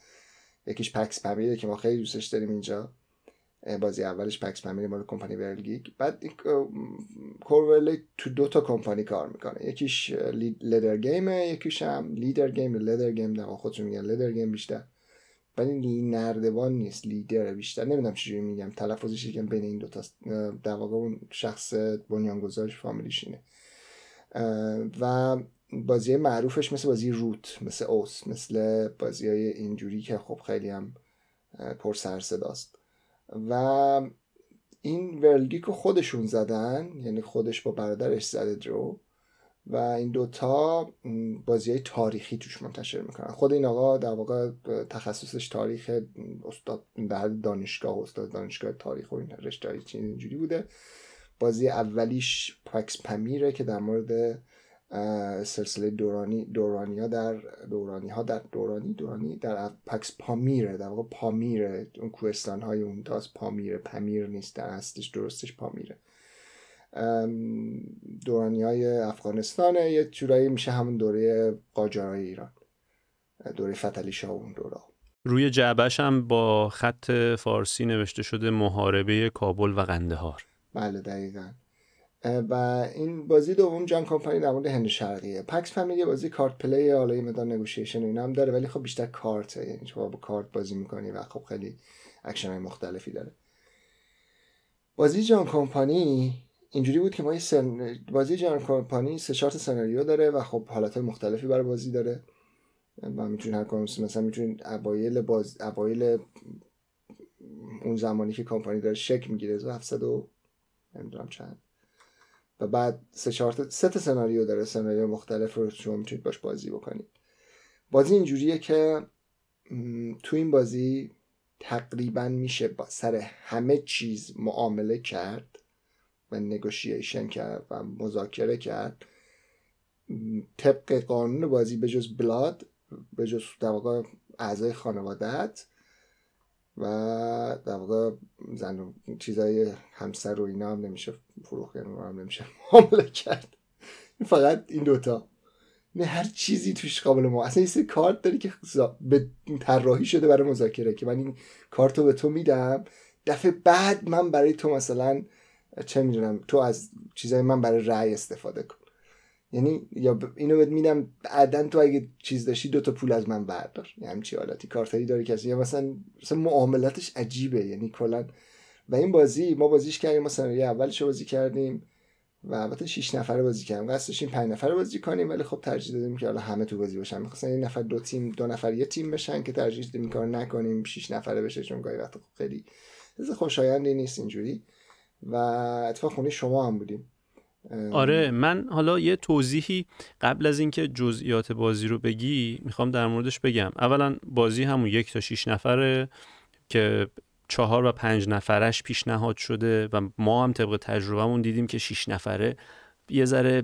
یکیش پکس پمیره که ما خیلی دوستش داریم اینجا، بازی اولش پکس پمیره مال کمپانی ورلگیک. بعد کورورلی تو دو تا کمپانی کار میکنه، یکیش لیدر گیمه، یکیش هم لیدر گیم لیدر گیم در واقع خودشون میگن لیدر گیم بیشتر، ولی نردبان نیست، لیدر بیشتر. نمیدونم چجوری میگم تلفظش، یکم بین این دوتا در واقع اون شخص بنیانگذارش فامیلیش اینه. و بازی معروفش مثل بازی روت، مثل اوس، مثل بازی های اینجوری که خب خیلی هم پر سر صداست. و این ورلگیکو خودشون زدن، یعنی خودش با برادرش زده درو، و این دوتا بازیای تاریخی توش منتشر میکنن. خود این آقا در واقع تخصصش تاریخ، استاد در دانشگاه استاد دانشگاه تاریخ و این رشته‌ای چیز اینجوری بوده. بازی اولیش پکس پمیره که در مورد سلسله دورانی دورانی‌ها در دورانی‌ها در دورانی دورانی در پکس پامیره، در واقع پامیره، اون کوهستان‌های اون تاس پامیره، پمیر نیست در اصلش، درستش پامیره. دورانی‌های افغانستانه، یه جورایی میشه همون دوره قاجارای ایران، دوره فتحعلی شاه. اون دوره روی جعبه‌ش هم با خط فارسی نوشته شده محاربه کابل و قندهار. بله دقیقاً. و این بازی دوم جان کمپانی در مورد هند شرقیه. پکس فامیلی بازی کارت پلی، حالا یه مقدار نگوشیشن اینا هم داره، ولی خب بیشتر کارته، یعنی شما با کارت بازی می‌کنی و خب خیلی اکشن‌های مختلفی داره. بازی جان کمپانی اینجوری بود که ما سن... بازی جان کمپانی سه چهار تا سناریو داره و خب حالت‌های مختلفی برای بازی داره. ما می‌تونیم هر کدوم مثلا می‌تونیم اوایل باز اوایل اون زمانی که کمپانی داره شکل می‌گیره هفتصد و نمی‌دونم چند، و بعد سه چهار تا سه تا سناریو داره، سناریو مختلف رو شما می‌تونید باش بازی بکنید. بازی اینجوریه که تو این بازی تقریباً میشه با سر همه چیز معامله کرد و نگوشیشن کرد و مذاکره کرد طبق قانون بازی، به جز بلاد، به جز در واقع اعضای خانوادت و در واقع زن و چیزای همسر و اینا هم نمیشه فروخت، یعنی هم نمیشه معامله کرد، فقط این دوتا. نه هر چیزی توش قابل معامله. اصلا یه سری کارت داری که به طراحی شده برای مذاکره که من این کارتو به تو میدم، دفعه بعد من برای تو مثلا چه میدونم تو از چیزای من برای رأی استفاده کن، یعنی یا اینو بهت میدم بعدن تو اگه چیز داشتی دوتا پول از من بردار، یعنی همچین حالاتی کارتایی داره کسی، یا مثلا مثلا معاملاتش عجیبه یعنی کلا. و این بازی ما بازیش کردیم، ما سناریوی اولش بازی کردیم و البته شش نفره بازی کردیم، قصدش این پنج نفره بازی کنیم ولی خب ترجیح دادیم که حالا همه تو بازی باشن. می‌خواستن یه نفر دو تیم، دو نفر یه تیم بشن که ترجیح دادیم کار نکنیم شش نفره بشه، چون گاهی وقت خیلی خوشایندی نیست اینجوری. و اتفاق خونه شما هم بودیم. آره من حالا یه توضیحی قبل از اینکه جزئیات بازی رو بگی میخوام در موردش بگم. اولا بازی همون یک تا شیش نفره که چهار و پنج نفرش پیشنهاد شده و ما هم طبق تجربهمون دیدیم که شیش نفره یه ذره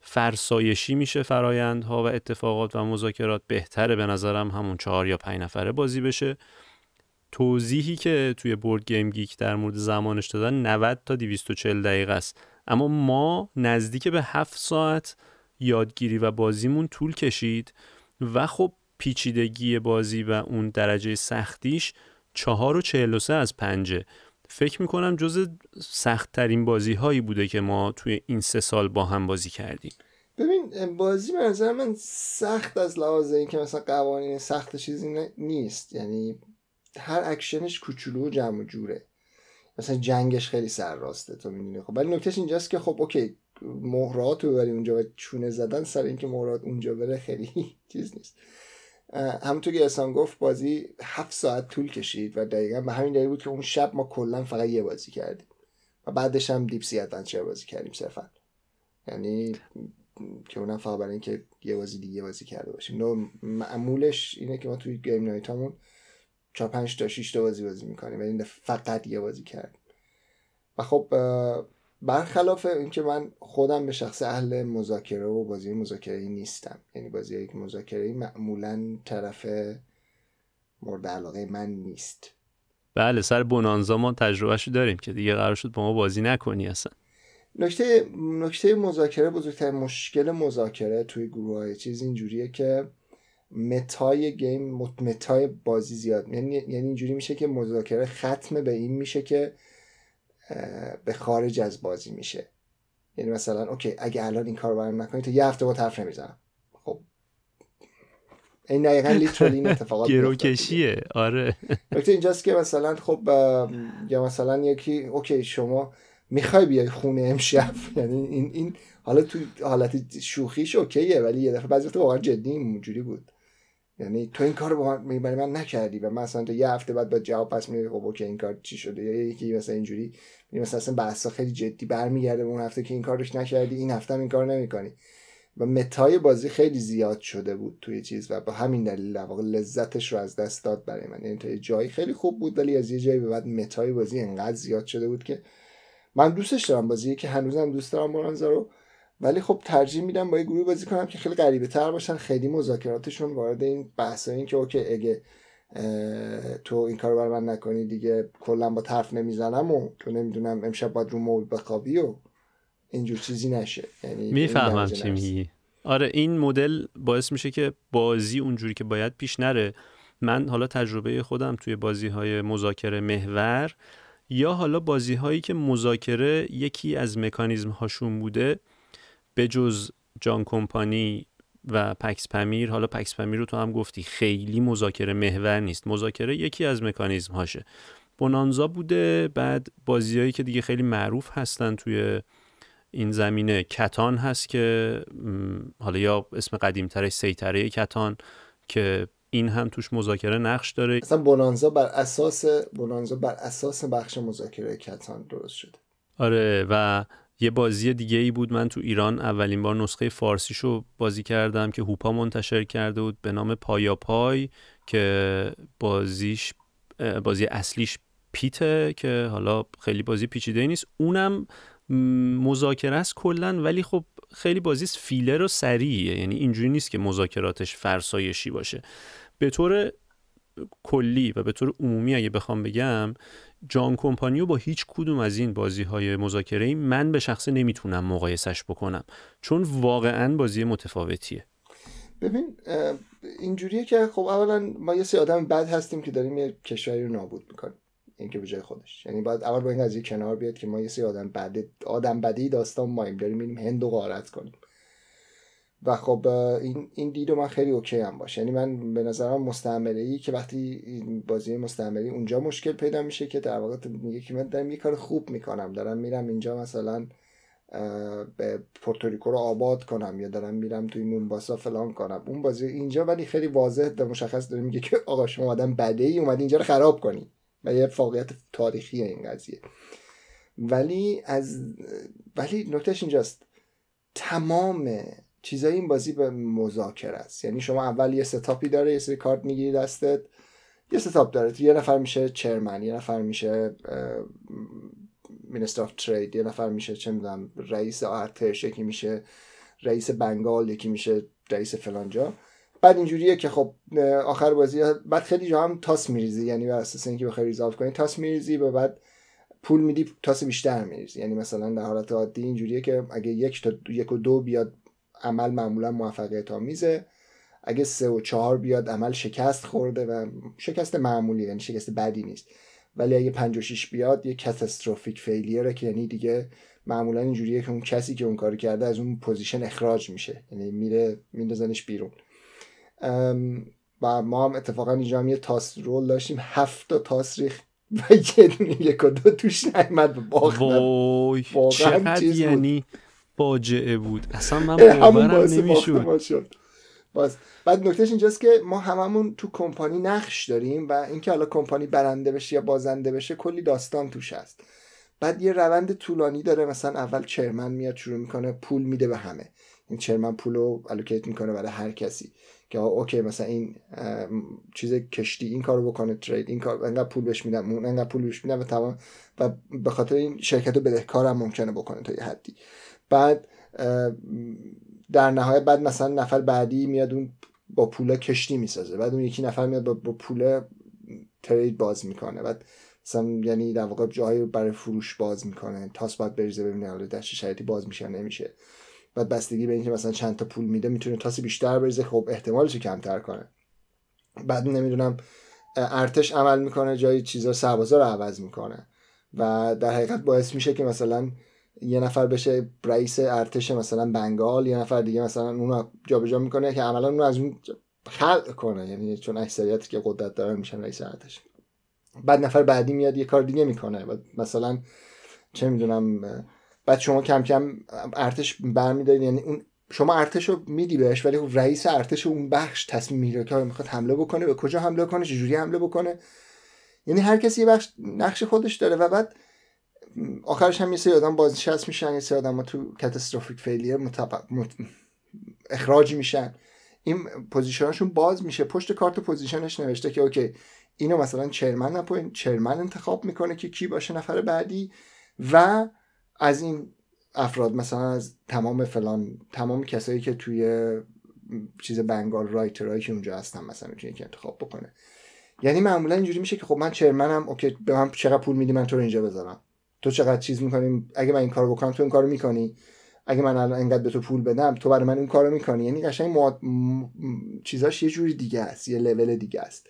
فرسایشی میشه فرایندها و اتفاقات و مذاکرات، بهتره به نظرم همون چهار یا پنج نفره بازی بشه. توضیحی که توی بورد گیم گیک در مورد زمانش دادن نود تا دویست و چهل دقیقه است، اما ما نزدیک به هفت ساعت یادگیری و بازیمون طول کشید و خب پیچیدگی بازی و اون درجه سختیش چهار و چهل و سه از پنجه. فکر میکنم جز سختترین بازی هایی بوده که ما توی این سه سال با هم بازی کردیم. ببین بازی به نظر من سخت از لحاظ این که مثلا قوانین سخت چیزی نیست، یعنی هر اکشنش کوچولو و جمع و جوره، مثلا جنگش خیلی سر راسته تو میدونی. خب ولی نکتهش اینجاست که خب اوکی مهرات رو ببری اونجا و چونه زدن سر اینکه مهرات اونجا بره خیلی چیز نیست. همونطور که احسان گفت بازی هفت ساعت طول کشید و دقیقاً به همین دلیل بود که اون شب ما کلا فقط یه بازی کردیم و بعدش هم دیپ سی ادونچر بازی کردیم صرفا، یعنی که اونم فقط برای اینکه یه بازی دیگه بازی کرده باشیم. نو معمولش اینه که ما توی گیم نایتامون چهار پنج تا شش تا بازی بازی می‌کنیم، ولی این فقط یه بازی کردیم. و خب برخلاف اینکه من خودم به شخص اهل مذاکره و بازی مذاکره‌ای نیستم، یعنی بازی یک مذاکره‌ای معمولاً طرف مورد علاقه من نیست. بله سر بونانزا ما تجربهشو داریم که دیگه قرار شد با ما بازی نکنی اصلا. نکته نکته مذاکره، بزرگترین مشکل مذاکره توی گروه‌های چیز اینجوریه که متای گیم متای بازی زیاد، یعنی یعنی اینجوری میشه که مذاکره ختم به این میشه که به خارج از بازی میشه. یعنی مثلا اوکی اگه الان این کارو برام نکنی تا یه هفته بعد حرف نمیزنم. خب این دقیقاً لیترالی این اتفاقات گروکشیه. آره البته اینجاست که مثلا خب یا مثلا یکی اوکی شما میخوای بیای خونه امشب، یعنی این این حالا تو حالت شوخیش اوکیه، ولی یه دفعه بعضی وقت واقعا جدی اینجوری بود، یعنی تو این کارو با من برای من نکردی و من مثلا تو یه هفته بعد با جواب پس میدی خب اوکی این کار چی شده، یا یکی مثلا اینجوری مثلا اصلا بحثا خیلی جدی برمیگرده اون هفته که این کارش نکردی این هفته هم این کارو نمیکنی و متای بازی خیلی زیاد شده بود توی چیز و با همین دلیل واقعا لذتش رو از دست داد برای من. یعنی تا جایی خیلی خوب بود ولی از یه جایی به بعد متای بازی انقدر زیاد شده بود که من دوستش دارم بازی که هنوزم دوست دارم بونانزا رو، ولی خب ترجیح میدم با یه گروه بازی کنم که خیلی غریبه تر باشن، خیلی مذاکراتشون وارد این بحثا این که اوکی اگه تو این کارو برای من نکنی دیگه کلا با طرف نمیزنم و تو نمیدونم امشب باید رو مول بخوابی و اینجور چیزی نشه. یعنی میفهمم چی میگی. آره این مدل باعث میشه که بازی اونجوری که باید پیش نره. من حالا تجربه خودم توی بازی‌های مذاکره محور یا حالا بازی‌هایی که مذاکره یکی از مکانیزم‌هاشون بوده به جز جان کمپانی و پکس پمیر، حالا پکس پمیر رو تو هم گفتی خیلی مذاکره محور نیست، مذاکره یکی از مکانیزم‌هاشه. بونانزا بوده، بعد بازی‌هایی که دیگه خیلی معروف هستن توی این زمینه کتان هست که حالا یا اسم قدیم‌ترش سیطره کتان که این هم توش مذاکره نقش داره. اصلا بونانزا بر اساس بونانزا بر اساس بخش مذاکره کتان درست شده. آره و یه بازی دیگه ای بود من تو ایران اولین بار نسخه فارسیشو بازی کردم که هوپا منتشر کرده بود به نام پایا پای که بازیش بازی اصلیش پیته که حالا خیلی بازی پیچیده نیست، اونم مذاکره است کلا، ولی خب خیلی بازی فیلر و سریعه، یعنی اینجوری نیست که مذاکراتش فرسایشی باشه. به طور کلی و به طور عمومی اگه بخوام بگم جان کمپانیو با هیچ کدوم از این بازی‌های مذاکره‌ای من به شخصه نمیتونم مقایسش بکنم چون واقعاً بازی متفاوتیه. ببین اینجوریه که خب اولا ما یه سری آدم بد هستیم که داریم یه کشوری رو نابود می‌کنیم، این که به جای خودش، یعنی باید اول با این قضیه کنار بیاد که ما یه سری آدم بد آدم بدی داستان مایم داریم می‌ریم هند و غارت کنیم و خب این این دیدو من خیلی اوکی هم باشه. یعنی من به نظرم مستعمره‌ای که وقتی بازی مستعمره‌ای اونجا مشکل پیدا میشه که در واقع میگه که من دارم یه کار خوب میکنم، دارم میرم اینجا مثلا به پورتوریکو رو آباد کنم یا دارم میرم توی مونباسا فلان کنم، اون بازی اینجا ولی خیلی واضح و مشخص داره میگه که آقا شما آدم بدی اومدی اینجا رو خراب کنی و یه واقعیت تاریخی این قضیه. ولی از ولی نکتهش اینجاست تمام چیزای این بازی به مذاکره است، یعنی شما اول یه ستاپی داره، یه سری کارت میگیری دستت، یه ستاپ داره، یه نفر میشه چرمن، یه نفر میشه مینستر آف ترید، یه نفر میشه چه میدونم رئیس ارتش، یکی میشه رئیس بنگال، یکی میشه رئیس فلانجا. بعد اینجوریه که خب آخر بازی بعد خیلی جا هم تاس میریزی، یعنی بر اساس اینکه بخوای ریزالف کنی تاس میریزی و بعد پول میدی تاس بیشتر میریزی. یعنی مثلا در حالت عادی اینجوریه که اگه یک تا یک و دو بیاد عمل معمولا موفقیت آمیزه، اگه سه و چهار بیاد عمل شکست خورده و شکست معمولی، یعنی شکست بدی نیست. ولی اگه پنج و شش بیاد یه کاتاستروفیک فیلیره که یعنی دیگه معمولا اینجوریه که اون کسی که اون کارو کرده از اون پوزیشن اخراج میشه، یعنی میره میندازنش بیرون. و ما هم اتفاقا اینجا هم یه تاس رول داشتیم، هفت تا تاس ریخ و یه دونه یک و دو توش نعمد باختم. وای چقدر یعنی باجعه بود، اصلا من باورم نمیشد. باز بعد نکتهش اینجاست که ما هممون تو کمپانی نقش داریم و اینکه حالا کمپانی برنده بشه یا بازنده بشه کلی داستان توش هست. بعد یه روند طولانی داره، مثلا اول چرمن میاد شروع میکنه پول میده به همه، این چرمن پولو الوکیت میکنه برای هر کسی که اوکی مثلا این چیز کشتی این کارو بکنه، ترید این کار، انقدر پول بهش میدم، اون انقدر پول بهش میدم و تمام، و به خاطر این شرکتو بدهکارم ممکنه بکنه تا یه حدی. بعد در نهایت بعد مثلا نفر بعدی میاد اون با پولا کشتی میسازه، بعد اون یکی نفر میاد با, با پولا ترید باز میکنه، بعد مثلا یعنی در واقع جایی برای فروش باز میکنه، تاس باید بریزه ببینه حالا در چه شرایطی باز میشه نمیشه. بعد بستگی به اینکه مثلا چند تا پول میده میتونه تاس بیشتر بریزه، خب احتمالش کمتر کنه. بعد نمیدونم ارتش عمل میکنه، جایی چیزا سربازا رو عوض میکنه و در حقیقت باعث میشه که مثلا یه نفر بشه رئیس ارتش مثلا بنگال، یه نفر دیگه مثلا اونو جابجا میکنه که عملا اونو از اون خلق کنه، یعنی چون اکثریتی که قدرت دارن میشن رئیس ارتش. بعد نفر بعدی میاد یه کار دیگه میکنه، بعد مثلا چه میدونم، بعد شما کم کم ارتش برمی‌دارید، یعنی اون شما ارتش رو میدی بهش ولی رئیس ارتش اون بخش تصمیم میگیره که میخواد حمله بکنه، به کجا حمله کنه، چه جوری حمله بکنه، یعنی هر کسی یه بخش نقش خودش داره. و بعد آخرش هم یه سری آدم بازنشست میشن، یه سری آدم ها تو کاتاستروفیک فیلیر متب... مت... اخراج میشن، این پوزیشنشون باز میشه، پشت کارت پوزیشنش نوشته که اوکی اینو مثلا چرمن اپوین چرمن انتخاب میکنه که کی باشه نفر بعدی، و از این افراد مثلا از تمام فلان تمام کسایی که توی چیز بنگال رایترایی که اونجا هستن مثلا میتونه که انتخاب بکنه. یعنی معمولا اینجوری میشه که خب من چرمنم، اوکی به من چقدر پول میدی من تو رو اینجا بذارم، تو چقدر چیز میکنی، اگه من این کارو بکنم تو این کارو میکنی، اگه من الان انقدر به تو پول بدم تو برای من اون کارو میکنی، یعنی قشنگ مواد... م... چیزاش یه جوری دیگه است، یه لول دیگه است.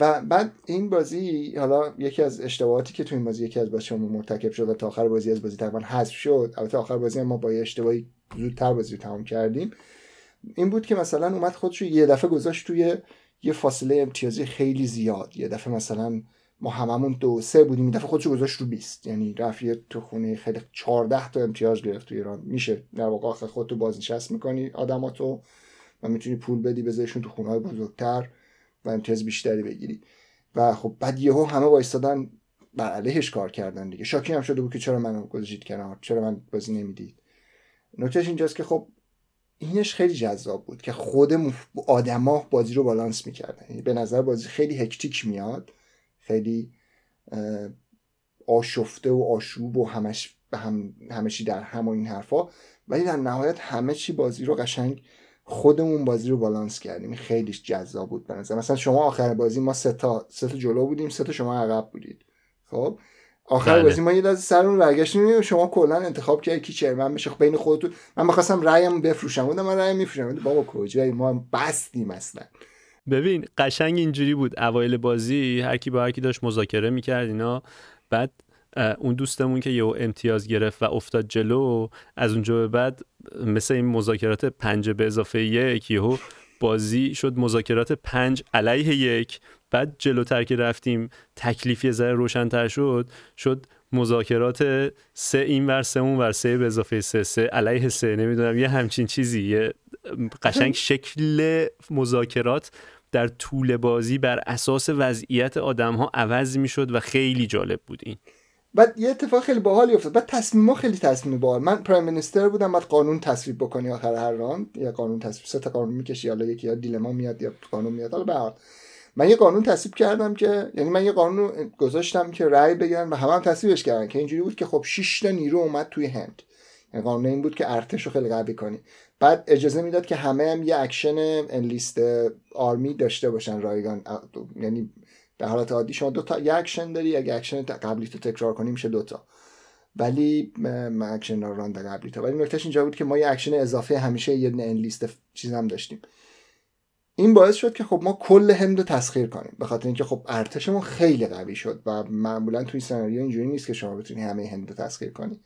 و بعد این بازی حالا یکی از اشتباهاتی که تو این بازی یکی از بچه‌مون مرتکب شد و تا آخر بازی از بازی تقریبا حذف شد، البته آخر بازی هم ما با یه اشتباهی زودتر بازی رو تمام کردیم، این بود که مثلا اومد خودشو یه دفعه گذاشت توی یه فاصله امتیازی خیلی زیاد، یه دفعه مثلا ما هممون دو سه بودیم، یه دفعه خودشو گذاشت رو بیست، یعنی رفیق تو خونه خیلی چهارده تا امتیاز گرفت تو ایران میشه در واقع. آخر خودت بازنشست می‌کنی آدماتو و می‌تونی پول بدی بذارشون تو خونه‌های بزرگتر و امتیاز بیشتری بگیری. و خب بعد یهو همه وایسادن بر علیهش کار کردن دیگه، شاکی هم شده بود که چرا منو گذاشتید کنار، چرا من بازی نمیدید. نکتهش اینجاست که خب اینش خیلی جذاب بود که خود آدما بازی رو بالانس می‌کردن، یعنی به نظر بازی خیلی هکتیک میاد، خیلی آشفته و آشوب و همش به هم همه چی در هم و این حرفا، ولی در نهایت همه چی بازی رو قشنگ خودمون بازی رو بالانس کردیم، خیلی جذاب بود به نظر. مثلا شما آخر بازی ما سه تا سه تا جلو بودیم، سه تا شما عقب بودید، خب آخر بله. بازی ما یه لحظه سرمون برگشتیم، شما کلا انتخاب کردید کی چرمن بشه، بین خودتون من می‌خواستم رأیمو بفروشم، اون من رأیمو می‌فروشم، بابا کجایی ما بستیم اصلا. ببین قشنگ اینجوری بود، اوایل بازی هر کی با هر کی داشت مذاکره می‌کرد اینا، بعد اون دوستمون که یهو امتیاز گرفت و افتاد جلو، از اونجا به بعد مثل این مذاکرات پنج به اضافه یک یهو بازی شد مذاکرات پنج علیه یک، بعد جلوتر که رفتیم تکلیف یه ذره روشن‌تر شد، شد مذاکرات سه این ور سه اون ور سه به اضافه سه سه علیه سه، نمیدونم یه همچین چیزی، یه قشنگ شکل مذاکرات در طول بازی بر اساس وضعیت آدم‌ها عوض می‌شد و خیلی جالب بود این. بعد یه اتفاق خیلی باحالی افتاد، بعد تصمیم‌ها خیلی تصمیم باحال، من پرایم مینیستر بودم، بعد قانون تصویب بکنی آخر هر راند، یا قانون تصویب سه تا قانون می‌کشی، حالا یکی یا دیلما میاد یا قانون میاد، حالا به هر حال من یه قانون تصویب کردم که یعنی من یه قانون گذاشتم که رأی بگیرن و همه هم تصویبش کردن، که اینجوری بود که خب شش تا نیرو اومد توی هند، یعنی قانون این بود که ارتشو خیلی قوی کنی، بعد اجازه میداد که همه هم یه اکشن انلیست آرمی داشته باشن رایگان، یعنی در حالت عادی شما دو تا یه اکشن داری، اگه اکشن قبلی تو تکرار کنی میشه دو تا، ولی ما اکشن راند قبلی تا، ولی نکتهش اینجا بود که ما یه اکشن اضافه همیشه یه انلیست چیز هم داشتیم. این باعث شد که خب ما کل هند رو تسخیر کنیم، به خاطر اینکه خب ارتشمون خیلی قوی شد و معمولا توی سناریو اینجوری نیست که شما بتونی همه هند رو تسخیر کنی.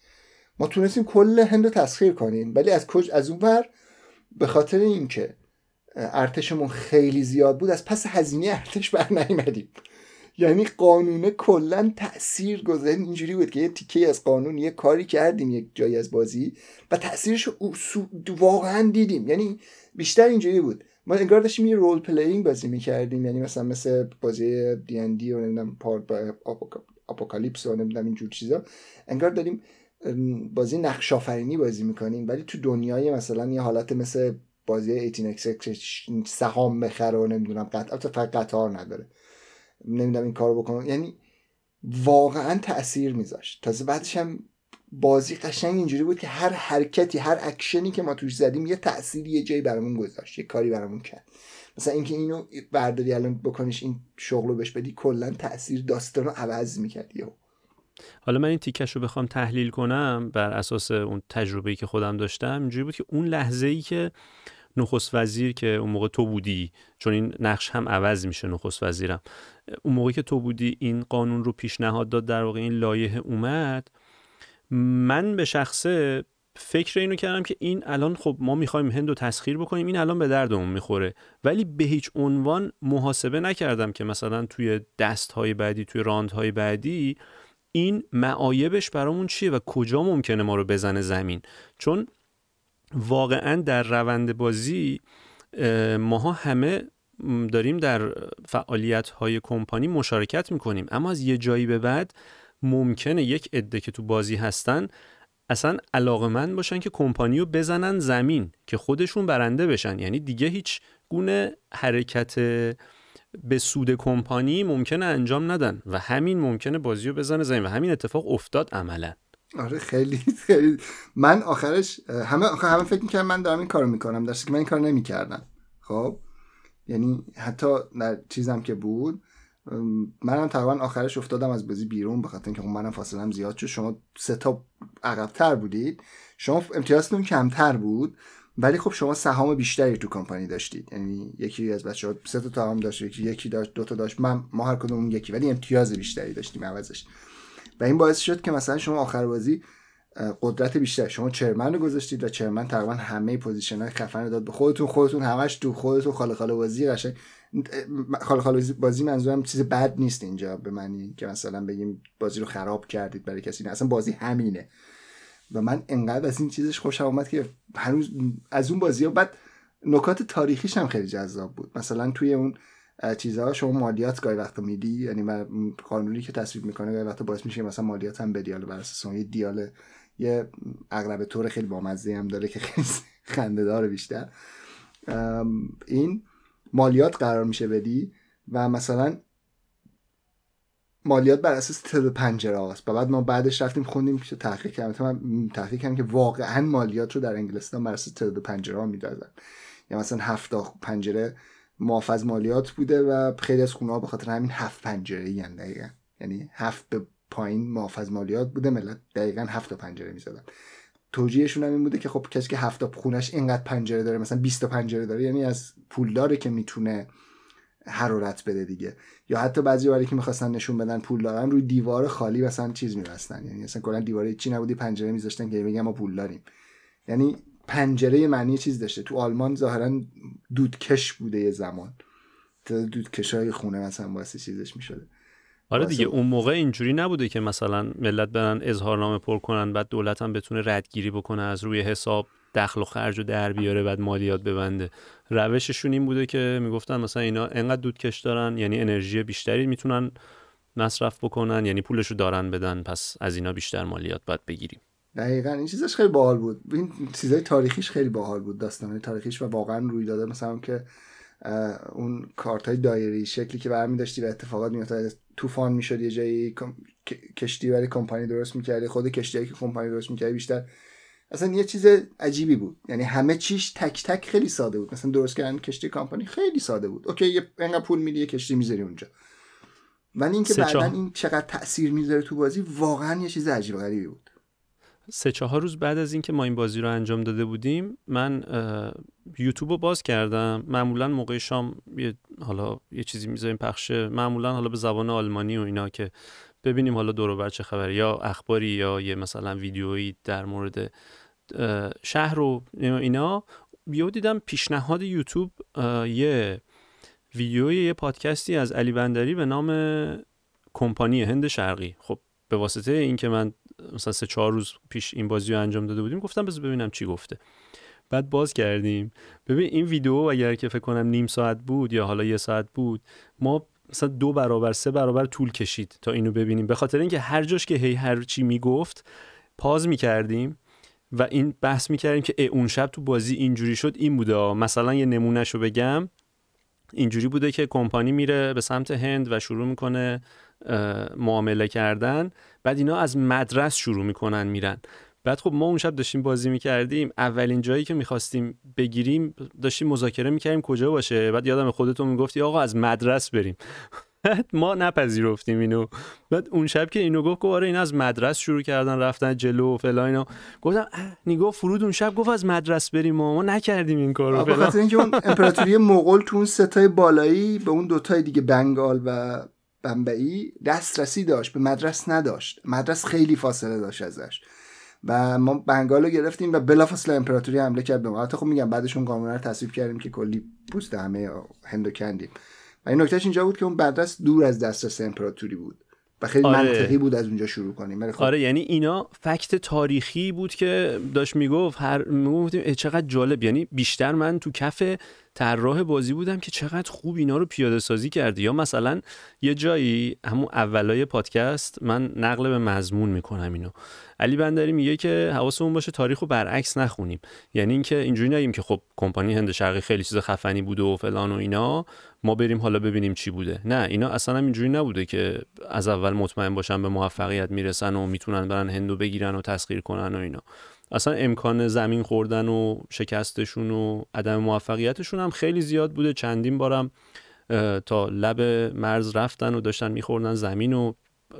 ما تونستیم کل هند رو تسخیر کنیم، ولی از کج از اونور به خاطر اینکه ارتشمون خیلی زیاد بود از پس هزینه ارتش برنمی‌آمدیم. یعنی قانون کلا تأثیر گذار اینجوری بود که یه تیکه از قانون یه کاری کردیم یک جایی از بازی و تأثیرش واقعا دیدیم. یعنی بیشتر اینجوری بود ما انگار داشتیم یه رول پلیینگ بازی میکردیم، یعنی مثلا مثل بازی دی ان دی و نمیدونم اپوکالیپس و نمیدونم اینجور چیزا، انگار داریم بازی نقش آفرینی بازی میکنیم ولی تو دنیای مثلا یه حالت مثل بازی هجده اکس سهام بخره و نمیدونم قطعا قطار نداره نمیدونم این کارو بکنم. یعنی واقعا تأثیر میذاشت. تازه بعدش هم بازی قشنگ اینجوری بود که هر حرکتی هر اکشنی که ما توش زدیم یه تأثیری یه جایی برامون گذاشت، یه کاری برامون کرد. مثلا اینکه اینو برداری الان بکنیش این شغلو بهش بدی کلا تأثیر داستانو عوض میکرد. یهو حالا من این تیکش رو بخوام تحلیل کنم بر اساس اون تجربه‌ای که خودم داشتم، اینجوری بود که اون لحظه‌ای که نخست وزیر که اون موقع تو بودی، چون این نقش هم عوض میشه نخست وزیرم، اون موقعی که تو بودی این قانون رو پیشنهاد داد، در واقع این لایحه اومد، من به شخصه فکر اینو کردم که این الان خب ما میخوایم هندو تسخیر بکنیم، این الان به دردمون میخوره، ولی به هیچ عنوان محاسبه نکردم که مثلا توی دست‌های بعدی توی راندهای بعدی این معایبش برامون چیه و کجا ممکنه ما رو بزنه زمین. چون واقعا در روند بازی ماها همه داریم در فعالیت‌های کمپانی مشارکت می‌کنیم، اما از یه جایی به بعد ممکنه یک عده که تو بازی هستن اصلا علاقه‌مند باشن که کمپانی رو بزنن زمین که خودشون برنده بشن. یعنی دیگه هیچ گونه حرکت به سود کمپانی ممکنه انجام ندن و همین ممکنه بازی رو بزنه زمین و همین اتفاق افتاد عملاً. آره خیلی خیلی من آخرش همه همه فکر می‌کردم من دارم این کارو میکنم، درسته که من این کارو نمی‌کردم. خب یعنی حتی در چیزم که بود منم تقریبا آخرش افتادم از بازی بیرون، به خاطر اینکه منم فاصله‌ام زیاد شد، شما سه تا عقب‌تر بودید، شما امتیازتون کمتر بود ولی خب شما سهام بیشتری تو کمپانی داشتید. یعنی یکی از بچه‌ها سه تا سهام داشت، یکی یکی داشت، دو تا داشت، من ما هر کدوم یکی، ولی امتیاز بیشتری داشتیم عوضش و این باعث شد که مثلا شما آخر بازی قدرت بیشتر، شما چرمن رو گذاشتید و چرمن تقریبا همه پوزیشن‌های خفن رو داد به خودتون، خودتون همش تو خودتون خاله خاله بازی قشنگ خاله خاله بازی منظورم چیز بد نیست اینجا به معنی که مثلا بگیم بازی رو خراب کردید برای کسی نه، اصلا بازی همینه و من انقدر از این چیزش خوشم اومد که هنوز از اون بازی‌ها. بعد نکات تاریخیش هم خیلی جذاب بود، مثلا توی اون چیزها شما مالیات گاهی وقت میدی، یعنی قانونی که تصویب میکنه گاهی وقت باعث میشه مثلا مالیات هم بدی، حالا بر اساس اون یه دیال یه اغلب طور خیلی بامزه هم داره که خیلی خنده داره بیشتر، این مالیات قرار میشه بدی و مثلا مالیات بر اساس تعداد پنجره است و بعد ما بعدش رفتیم خوندیم که تحقیق کردم، من تحقیق کردم که واقعا مالیات رو در انگلستان بر اساس تعداد پنجره میدادن، یعنی مثلا هفت پنجره معاف از مالیات بوده و خیلی از خونه‌ها به خاطر همین هفت پنجره‌ای ان دقیقاً، یعنی هفت به پایین معاف از مالیات بوده، ملت دقیقاً هفت تا پنجره می‌زدن. توجیهشون هم این بوده که خب کسی که هفت تا خونش اینقدر پنجره داره، مثلا بیست تا پنجره داره، یعنی از پولداره که میتونه حرارت بده دیگه، یا حتی بعضی وقتا که می‌خواستن نشون بدن پولدارن روی دیوار خالی مثلا چیز می‌بستن، یعنی مثلا کلاً دیواره چی نبودی پنجره می‌ذاشتن که بگم ما پولداریم، یعنی پنجره معنی چیز داشته. تو آلمان ظاهرا دودکش بوده یه زمان، دودکشای خونه مثلا واسه چیزش میشده. آره دیگه اون موقع اینجوری نبوده که مثلا ملت برن اظهارنامه پر کنن بعد دولت هم بتونه ردگیری بکنه از روی حساب دخل و خرج رو در بیاره بعد مالیات ببنده. روششون این بوده که میگفتن مثلا اینا انقدر دودکش دارن، یعنی انرژی بیشتری میتونن مصرف بکنن، یعنی پولشو دارن بدن، پس از اینا بیشتر مالیات باید بگیریم. دقیقاً این چیزش خیلی باحال بود، این چیزای تاریخیش خیلی باحال بود، داستانای تاریخیش و واقعاً روی داده، مثلا که اون کارتای دایره‌ای شکلی که برمی داشتی و اتفاقات میافتاد، طوفان میشد یه جایی، کشتی برای کمپانی درست میکردی، خود کشتیایی که کمپانی درست میکردی بیشتر، اصلا یه چیز عجیبی بود، یعنی همه چیش تک تک خیلی ساده بود، مثلا درست کردن کشتی کمپانی خیلی ساده بود، اوکی اینقدر پول میدی کشتی میذاری اونجا، ولی اینکه بعداً این چقدر تاثیر میذاره تو بازی واقعاً یه چیز عجیب غریبی بود. سه چهار روز بعد از اینکه ما این بازی رو انجام داده بودیم، من یوتیوب رو باز کردم. معمولا موقع شام یه حالا یه چیزی میذاریم پخش، معمولا حالا به زبان آلمانی و اینا، که ببینیم حالا دور و بر چه خبره، یا اخباری یا یه مثلا ویدیویی در مورد شهر و اینا. یهو دیدم پیشنهاد یوتیوب یه ویدیوی یه پادکستی از علی بندری به نام کمپانی هند شرقی. خب به واسطه این که من مثلا سه چهار روز پیش این بازی رو انجام داده بودیم، گفتم بذار ببینم چی گفته. بعد باز کردیم، ببین این ویدیو اگر که فکر کنم نیم ساعت بود یا حالا یه ساعت بود، ما مثلا دو برابر سه برابر طول کشید تا اینو ببینیم، به خاطر اینکه هر جاش که هی هر چی میگفت پاز میکردیم و این بحث میکردیم که اون شب تو بازی اینجوری شد، این بوده. مثلا یه نمونهشو بگم، اینجوری بوده که کمپانی میره به سمت هند و شروع میکنه معامله کردن، بعد اینا از مدرسه شروع میکنن میرن. بعد خب ما اون شب داشتیم بازی میکردیم، اولین جایی که میخواستیم بگیریم داشتیم مذاکره میکردیم کجا باشه. بعد یادم خودتون میگفتی آقا از مدرسه بریم. بعد ما نپذیرفتیم اینو. بعد اون شب که اینو گفت، گفت آره این از مدرسه شروع کردن رفتن جلو و فلان اینا. گفتم نگاه فرود اون شب گفت از مدرسه بریم و ما نکردیم این کارو، به خاطر اینکه اون امپراتوری مغول تو اون ستای بالایی به اون دوتای دیگه بنگال و بمبئی دسترسی داشت، به مدرسه نداشت. مدرسه خیلی فاصله داشت ازش و ما بنگال رو گرفتیم و بلافاصله امپراتوری حمله کرد به ما. البته خب میگم بعدش اون قانونا رو تصویب کردیم که کلی پوست همه هندو کندیم. و این نکتهش اینجا بود که اون مدرسه دور از دسترس امپراتوری بود و خیلی آره. منطقی بود از اونجا شروع کنیم. خب. آره یعنی اینا فکت تاریخی بود که داشت میگفت. هر میگفتیم چقدر جالب، یعنی بیشتر من تو کف طراح بازی بودم که چقدر خوب اینا رو پیاده سازی کردی. یا مثلا یه جایی همون اولای پادکست من نقل به مضمون میکنم اینو، علی بندری میگه که حواسمون باشه تاریخو برعکس نخونیم، یعنی اینکه اینجوری نگیم که خب کمپانی هند شرقی خیلی چیز خفنی بوده و فلان و اینا، ما بریم حالا ببینیم چی بوده. نه، اینا اصلا اینجوری نبوده که از اول مطمئن باشن به موفقیت میرسن و میتونن برن هندو بگیرن و تسخیر کنن و اینا. اصلا امکان زمین خوردن و شکستشون و عدم موفقیتشون هم خیلی زیاد بوده. چندین بارم تا لب مرز رفتن و داشتن میخوردن زمین و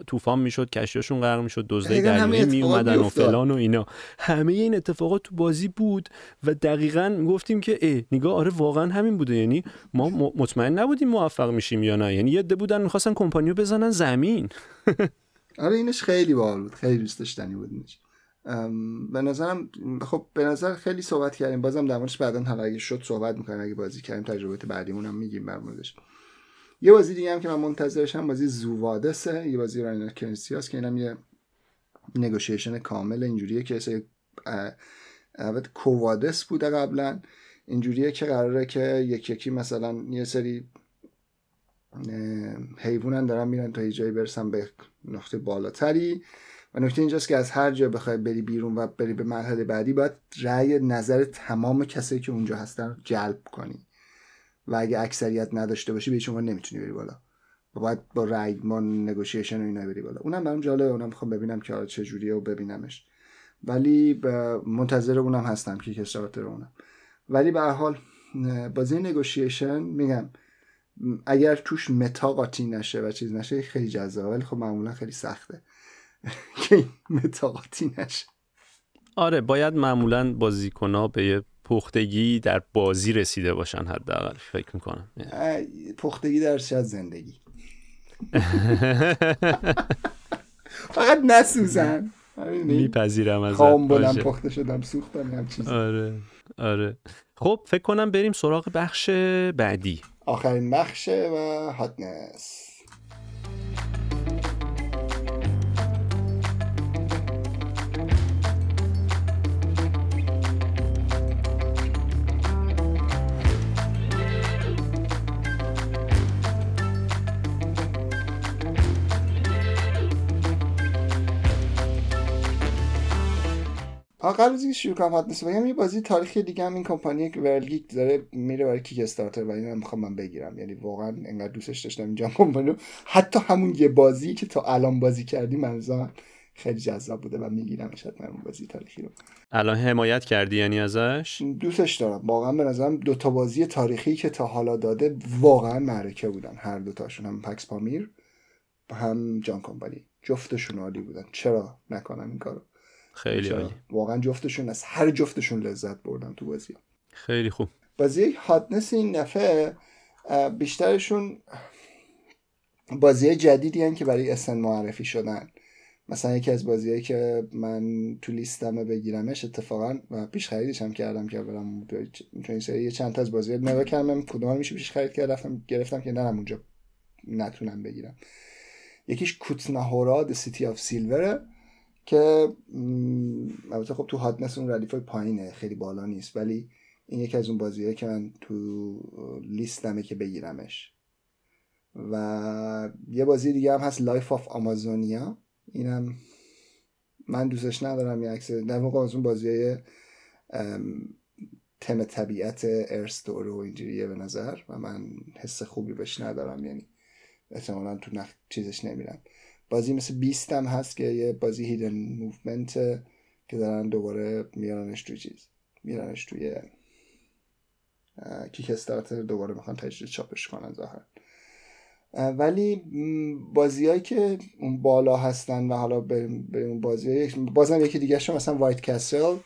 طوفان میشد، کشتیاشون غرق میشد، دزدای دریایی میومدن و فلان و اینا. همه این اتفاقات تو بازی بود و دقیقاً گفتیم که ای نگاه آره واقعاً همین بوده. یعنی ما مطمئن نبودیم موفق میشیم یا نه، یعنی یه عده بودن می‌خواستن کمپانیو بزنن زمین. آره اینش خیلی باحال بود، خیلی دوست داشتنی بود اینش. به نظرم خب به نظر خیلی صحبت کردیم، بازم در موردش بعداً حالا اگه شد صحبت می‌کنیم، اگه بازی کردیم تجربیات بعدیمون هم میگیم در موردش. یه بازی دیگه هم که من منتظرشم بازی زووادسه، یه بازی راینا کرنسیاس که اینم یه نگوشیشن کامل اینجوریه که سه البته کووادس بوده قبلا، اینجوریه که قراره که یک یکی مثلا یه سری حیوانان دارن میرن تا یه جایی برسن به نقطه بالاتری و نکته اینجاست که از هر جا بخوای بری بیرون و بری به مرحله بعدی باید رأی نظر تمام کسایی که اونجا هستن جلب کنی و اگه اکثریت نداشته باشی به شما نمیتونی بری بالا و باید با رای ما نگوشیشن و اینا بری بالا. اونم برام جالبه، اونم میخوام ببینم که چه جوریه و ببینمش، ولی منتظر اونم هستم که کساتر اونم. ولی به هر حال بازی نگوشیشن میگم اگر توش متا قاطی نشه و چیز نشه خیلی جذابه، ولی خب معمولا خیلی سخته که متا قاطی نشه. آره باید معمولا بازیکن‌ها به پختگی در بازی رسیده باشن حداقل فکر میکنم. پختگی در شاید زندگی فقط نسوزن، میپذیرم ازت. خام بودم پخته شدم سوختم هم چیز. آره آره خب فکر کنم بریم سراغ بخش بعدی، آخرین بخشه و هاتنس. قبل از اینکه شروع کنم هاتنس بگم یه بازی تاریخی دیگه هم این کمپانی ورلگیک داره میره برای کیک استارتر و اینو میخوام من بگیرم، یعنی واقعا انقدر دوستش داشتم اینجا کمپانیو، حتی همون یه بازی که تا الان بازی کردیم منظورم خیلی جذاب بوده و میگیرم حتما اون بازی تاریخی رو. الان حمایت کردی یعنی ازش؟ دوستش دارم واقعا، به نظرم دو تا بازی تاریخی که تا حالا داده واقعا معرکه بودن، هر دو تاشون، هم پکس پامیر هم جان کمپانی، جفتشون عالی بودن. چرا نکنم این کارو؟ خیلی عالی. واقعا جفتشون، از هر جفتشون لذت بردم تو بازی. خیلی خوب. بازی هاتنس این نفعه بیشترشون بازی جدیدی هن که برای اسن معرفی شدن. مثلا یکی از بازیایی که من تو لیستمه بگیرمش اتفاقا و پیش خریدش هم کردم که برام، چون این سری چند تا از بازی‌ها نگاه کردم کدوم میشه پیش خرید کردم، رفتم گرفتم که نرم اونجا نتونم بگیرم. یکیش کوتناهورا د سیتی آف سیلور که البته خب تو هاتنس اون ردیفای پایینه، خیلی بالا نیست، ولی این یکی از اون بازیه که من تو لیستمه که بگیرمش. و یه بازی دیگه هم هست لایف آف آمازونیا، اینم من دوستش ندارم، یه عکس در واقع از اون بازیای تم طبیعت ارستور و اینجوریه به نظر و من حس خوبی بهش ندارم، یعنی احتمالاً تو نخ چیزش نمیرم. بازی مثل بیست هم هست که یه بازی هیدن موومنت که دارن دوباره میارنش تو چیز، میارنش توی کیک استارتر، دوباره میخوان تجدید چاپش کنن ظاهرا. ولی بازیایی که اون بالا هستن و حالا بریم بریم بازیای بازم یکی دیگه شون مثلا وایت کسل،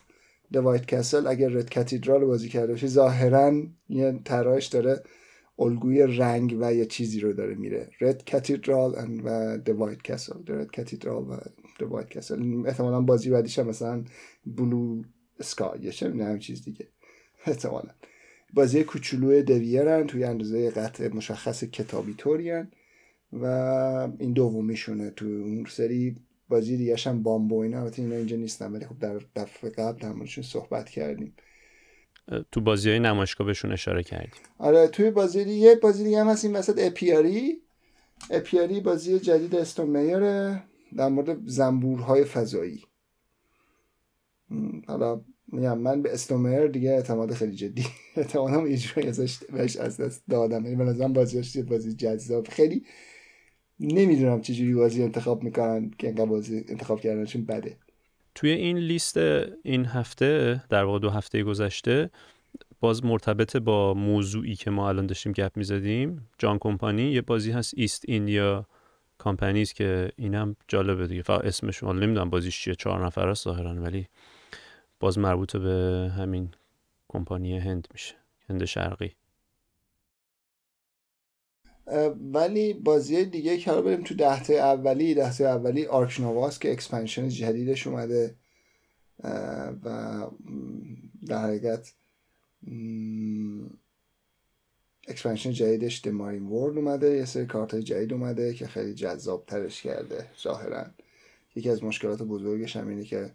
د وایت کسل اگر رد کاتیدرال رو بازی کرده باشه ظاهرا یه طراحش داره الگوی رنگ و یه چیزی رو داره میره. رد کاتیدرال و د وایت کسل، رد کاتیدرال و د وایت کسل. احتمالاً بازی بعدیش مثلا بلو اسکای یا چه چیز دیگه. احتمالاً بازی کوچولو دویرن توی اندازه قطع مشخص کتابی طورین و این دومیشونه تو اون سری. بازی دیگه هم بامبو اینا، البته اینا اینجا نیستن ولی خب در دفعه قبل در موردشون صحبت کردیم، تو بازیای نمایشگاه بهشون اشاره کردیم. آره توی بازی دیگه بازی دیگه هم هست این وسط اپیاری. اپیاری بازی جدید استون میاره در مورد زنبورهای فضایی. حالا میگم من به استومر دیگه اعتماد خیلی جدی اعتمادم اجرایی ازش بهش از دست دادم، یعنی به نظرم بازیش یه بازی جذاب، خیلی نمیدونم چجوری بازی انتخاب میکنن که انقدر بازی انتخاب کردنشون بده. توی این لیست این هفته در واقع دو هفته گذشته باز مرتبط با موضوعی که ما الان داشتیم گپ میزدیم، جان کمپانی، یه بازی هست ایست ایندیا کمپانیز که اینم جالبه دیگه، فقط اسمش رو نمیدونم بازیش چیه، چهار نفره است ظاهرا، ولی باز مربوط به همین کمپانی هند میشه، هند شرقی. ولی بازی دیگه که رو بریم تو دهته اولی دهته اولی آرک نواست که اکسپنشن جدیدش اومده و در حقیقت اکسپنشن جدیدش The Marine World اومده، یه سری کارتای جدید اومده که خیلی جذاب ترش کرده ظاهرا. یکی از مشکلات بزرگش هم اینه که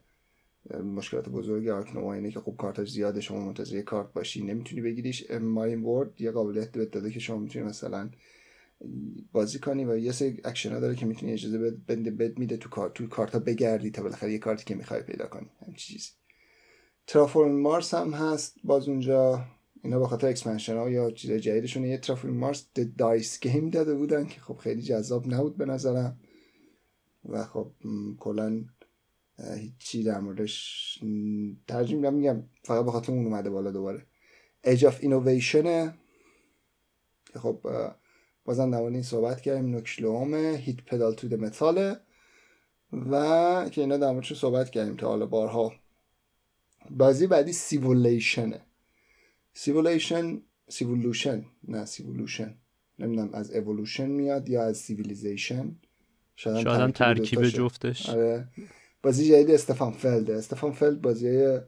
مشکلات بزرگی آرک نوا اینه که خب کارتاش زیاده، شما منتظر یه کارت باشی نمیتونی بگیریش. مارین وورد یه قابلیت بهت داده که شما میتونی مثلا بازی کنی و یه سری اکشن‌ها داره که میتونی اجازه بده بد میده تو کارت تو کارتا بگردی تا بالاخره یه کارتی که میخوای پیدا کنی، همین چیزی. ترافورم مارس هم هست باز اونجا، اینا با خاطر اکسپنشن ها یا چیزای جدیدشون یه ترافورم مارس دایس گیم داده بودن که خب خیلی جذاب نبود به نظرم و خب کلا هیچی در موردش ترجمه نمیگم، فقط به خاطر اون اومده بالا دوباره. Age of Innovation که خب بازم در مورد این صحبت کردیم، نوکشلومه، هیت پدال تو د متاله و که اینا در موردش صحبت کردیم تا حالا بارها. بازی بعدی سیولیشنه. سیولیشن سیولوشن نه سیولوشن نمیدونم از اِوولوشن میاد یا از سیویلیزیشن، شاید هم ترکیب جفتش. آره بازی جدید استفان فلد. استفان فلد بازیای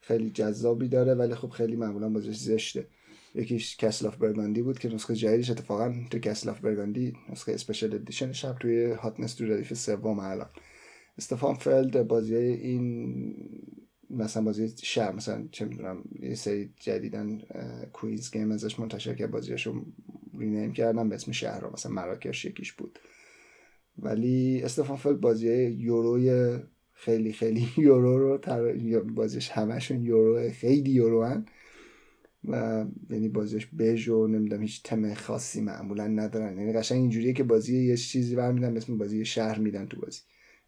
خیلی جذابی داره ولی خب خیلی معمولا بازیش زشته. یکیش کسل آف برگاندی بود که نسخه جدیدش اتفاقا تو کسل آف برگاندی نسخه اسپشیال ادیشن شب توی هاتنس تو ردیف سوم الان. استفان فلد بازیای این مثلا بازی شهر مثلا چه میدونم یه سری جدیدن کویز گیم ازش منتشر کرد، بازیاشو رینیم کردن به اسم شهر، مثلا مراکش یکیش بود. ولی استفان فلد بازیای یوروی خیلی خیلی یورو رو تر... بازیش همشون یورو، خیلی یورو هن و یعنی بازیش بژ و نمیدونم هیچ تم خاصی معمولا ندارن، یعنی قشنگ اینجوریه که بازی یه چیزی برمیدن به اسم بازی شهر میدن تو بازی،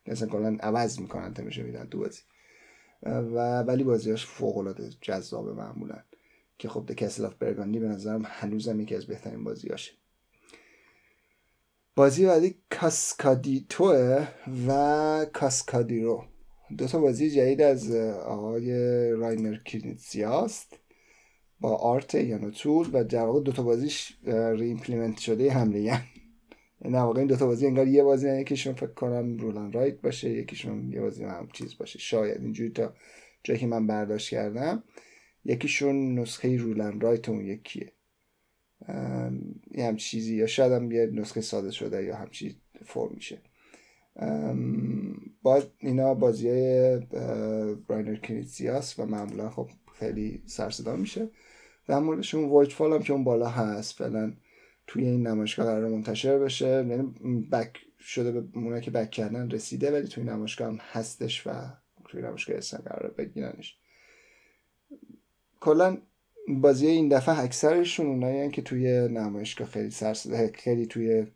مثلا کلا عوض میکنن تمش میدن تو بازی و ولی بازیاش فوق العاده جذابه معمولا که خب The Castle of Burgundy به نظرم هنوزم یکی از بهترین بازیاشه. بازی بعدی کاسکادیتوه و کاسکادیرو. دو تا بازی جدید از آقای راینر کینیتسیاست با آرت یانوتول و در واقع دو تا بازیش ریمپلیمنت شده حمله ی نه واقعا این دو تا بازی انگار یه بازی نه یکیشون فکر کنم رولان رایت باشه یکیشون یه بازی هم چیز باشه شاید اینجوری تا جایی که من برداشت کردم یکیشون نسخه رولان رایت اون یکیه یه هم چیزی یا شاید هم یه نسخه ساده شده یا همچین فرم میشه. با اینا بازیای براینر کینیتسیاس و معمولا خب خیلی سر صدا میشه. در موردشون وایتفال هم که اون بالا هست فعلا توی این نمایشگاه قرار منتشر بشه، یعنی بک شده به اونایی که بک کردن رسیده ولی توی نمایشگاه هم هستش و توی نمایشگاه هستن قرار بگیرنش. کلا بازی این دفعه اکثرشون اونایین که توی نمایشگاه خیلی سر صدا خیلی توی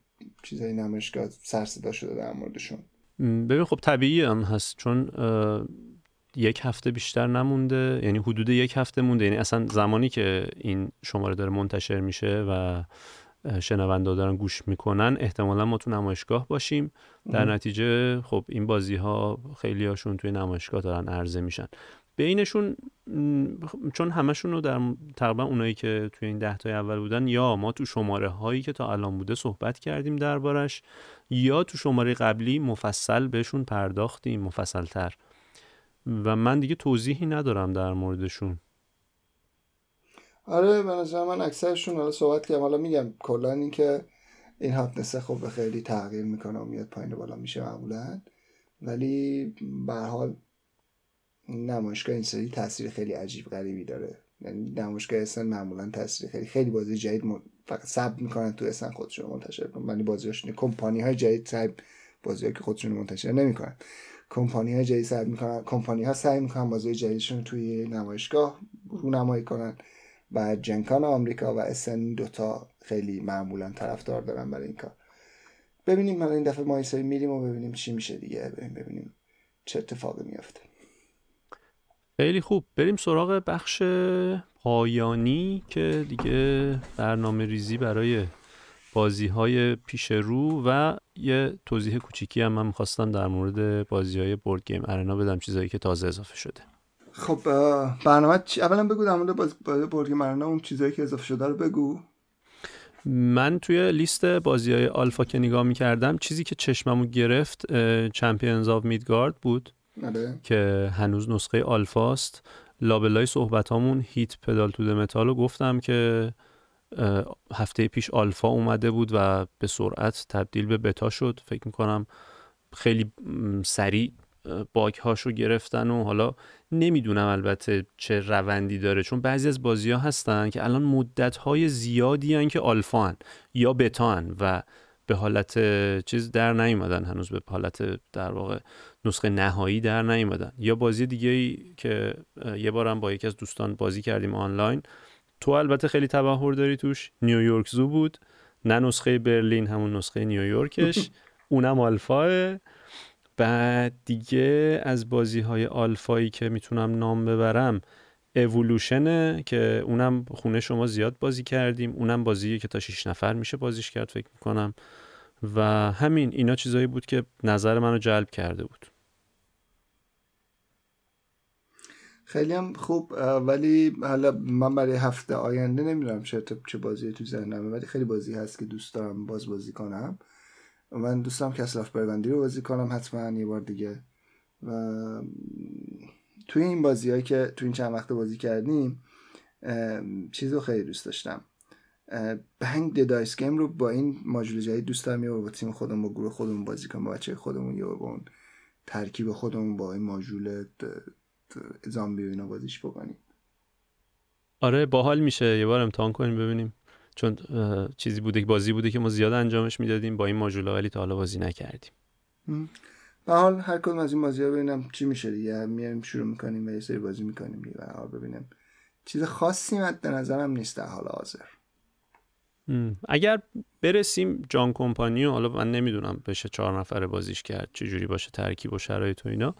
چیزای نمایشگاه سر صدا شده در موردشون. ببین خب طبیعی هم هست چون یک هفته بیشتر نمونده، یعنی حدود یک هفته مونده، یعنی اصلا زمانی که این شماره داره منتشر میشه و شنونده دارن گوش میکنن احتمالا ما تو نمایشگاه باشیم، در نتیجه خب این بازی ها خیلی هاشون توی نمایشگاه دارن عرضه میشن. بینشون چون همشون رو در تقریبا اونایی که توی این ده تای اول بودن یا ما تو شماره هایی که تا الان بوده صحبت کردیم دربارش یا تو شماره قبلی مفصل بهشون پرداختیم مفصل تر و من دیگه توضیحی ندارم در موردشون. آره به نظر من اکثرشون حالا صحبت کردم، حالا میگم کلا این که این هاتنسه خب خیلی تغییر میکنه و میاد پایین بالا میشه معمولا، ولی به هر حال نمایشگاه این سری تاثیر خیلی عجیب غریبی داره، یعنی نمایشگاه اصلا معمولا تاثیر خیلی خیلی بازی جدید فقط ثبت میکنن تو اصلا خودشون منتشر میکنن، یعنی بازیاشون کمپانی های جدید سعی بازیایی که خودشون منتشر نمیکنن کمپانی های جدید سعی میکنن کمپانی ها سعی میکنن بازی جدیدشون توی نمایشگاه رونمایی کنن. بعد جنکان آمریکا و اسن دوتا خیلی معمولا طرفدار دارن برای این کار. ببینیم من این دفعه ما این سری میریم و ببینیم چی میشه دیگه، بریم ببینیم چه اتفاقی میفته. خیلی خوب، بریم سراغ بخش پایانی که دیگه برنامه ریزی برای بازی های پیش رو و یه توضیح کوچیکی هم من میخواستم در مورد بازی های بورد گیم ارنا بدم، چیزایی که تازه اضافه شده. خب برنامه چی؟ اولا بگو در مورد باز... بورد گیم ارنا اون چیزایی که اضافه شده رو بگو. من توی لیست بازی‌های آلفا که نگاه می‌کردم چیزی که چشممو گرفت چمپیونز آف میدگارد بود نده. که هنوز نسخه آلفاست. لابلای صحبتامون هیت پدال تو د متالو گفتم که هفته پیش آلفا اومده بود و به سرعت تبدیل به بتا شد، فکر می‌کنم خیلی سریع باگ هاشو گرفتن و حالا نمیدونم البته چه روندی داره، چون بعضی از بازی ها هستن که الان مدت های زیادی هن که آلفا هن یا بتا هن و به حالت چیز در نیومدن، هنوز به حالت در واقع نسخه نهایی در نیومدن. یا بازی دیگه ای که یه بارم با یکی از دوستان بازی کردیم آنلاین، تو البته خیلی تبحر داری توش، نیویورک زو بود، نه نسخه برلین همون نسخه نیویورکش اونم آلفاه. بعد دیگه از بازی‌های آلفایی که میتونم نام ببرم اِوولوشنه که اونم خونه شما زیاد بازی کردیم، اونم بازیه که تا شش نفر میشه بازیش کرد فکر میکنم. و همین اینا چیزایی بود که نظر منو جلب کرده بود. خیلی هم خوب، ولی حالا من برای هفته آینده نمیدونم چه بازی تو ذهنمه، ولی خیلی بازی هست که دوست دارم باز بازی کنم. من دوستم که اسلاف بربندی رو بازی کنم حتما یه بار دیگه، و توی این بازیایی که توی این چند وقت بازی کردیم چیزو خیلی دوست داشتم. بنگ د دایس گیم رو با این ماژول جدید دوست دارم یه بار با تیم خودمون با گروه خودمون بازی کنم، با بچه خودمون یا با اون ترکیب خودمون با این ماژول زامبی و اینا بازیش بکنیم. آره باحال میشه، یه بار امتحان کنیم ببینیم، چون چیزی بوده که بازی بوده که ما زیاد انجامش میدادیم با این ماژولا ولی تا حالا بازی نکردیم. به حال هر کدوم از این بازی‌ها ببینم چی میشه دیگه، میاریم شروع میکنیم و یه سری بازی میکنیم دیگه، به حال ببینیم. چیز خاصی مد نظرم نیست در حال حاضر. اگر برسیم جان کمپانیو، حالا من نمیدونم بشه چهار نفره بازیش کرد چه جوری باشه ترکیب و شرایط و اینا،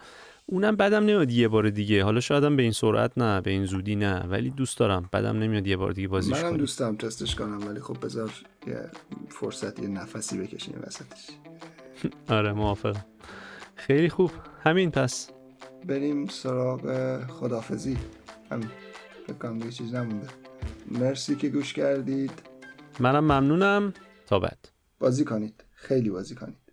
اونم بدم نمیاد یه بار دیگه، حالا شایدم به این سرعت نه به این زودی نه، ولی دوست دارم، بدم نمیاد یه بار دیگه بازیش کنم. منم دوست دارم تستش کنم ولی خب بذار یه فرصت یه نفسی بکشیم وسطش. آره موافقم. خیلی خوب، همین پس بریم سراغ خداحافظی. همین فکر کنم دیگه چیز نمونده. مرسی که گوش کردید. منم ممنونم. تا بعد. بازی کنید، خیلی بازی کنید.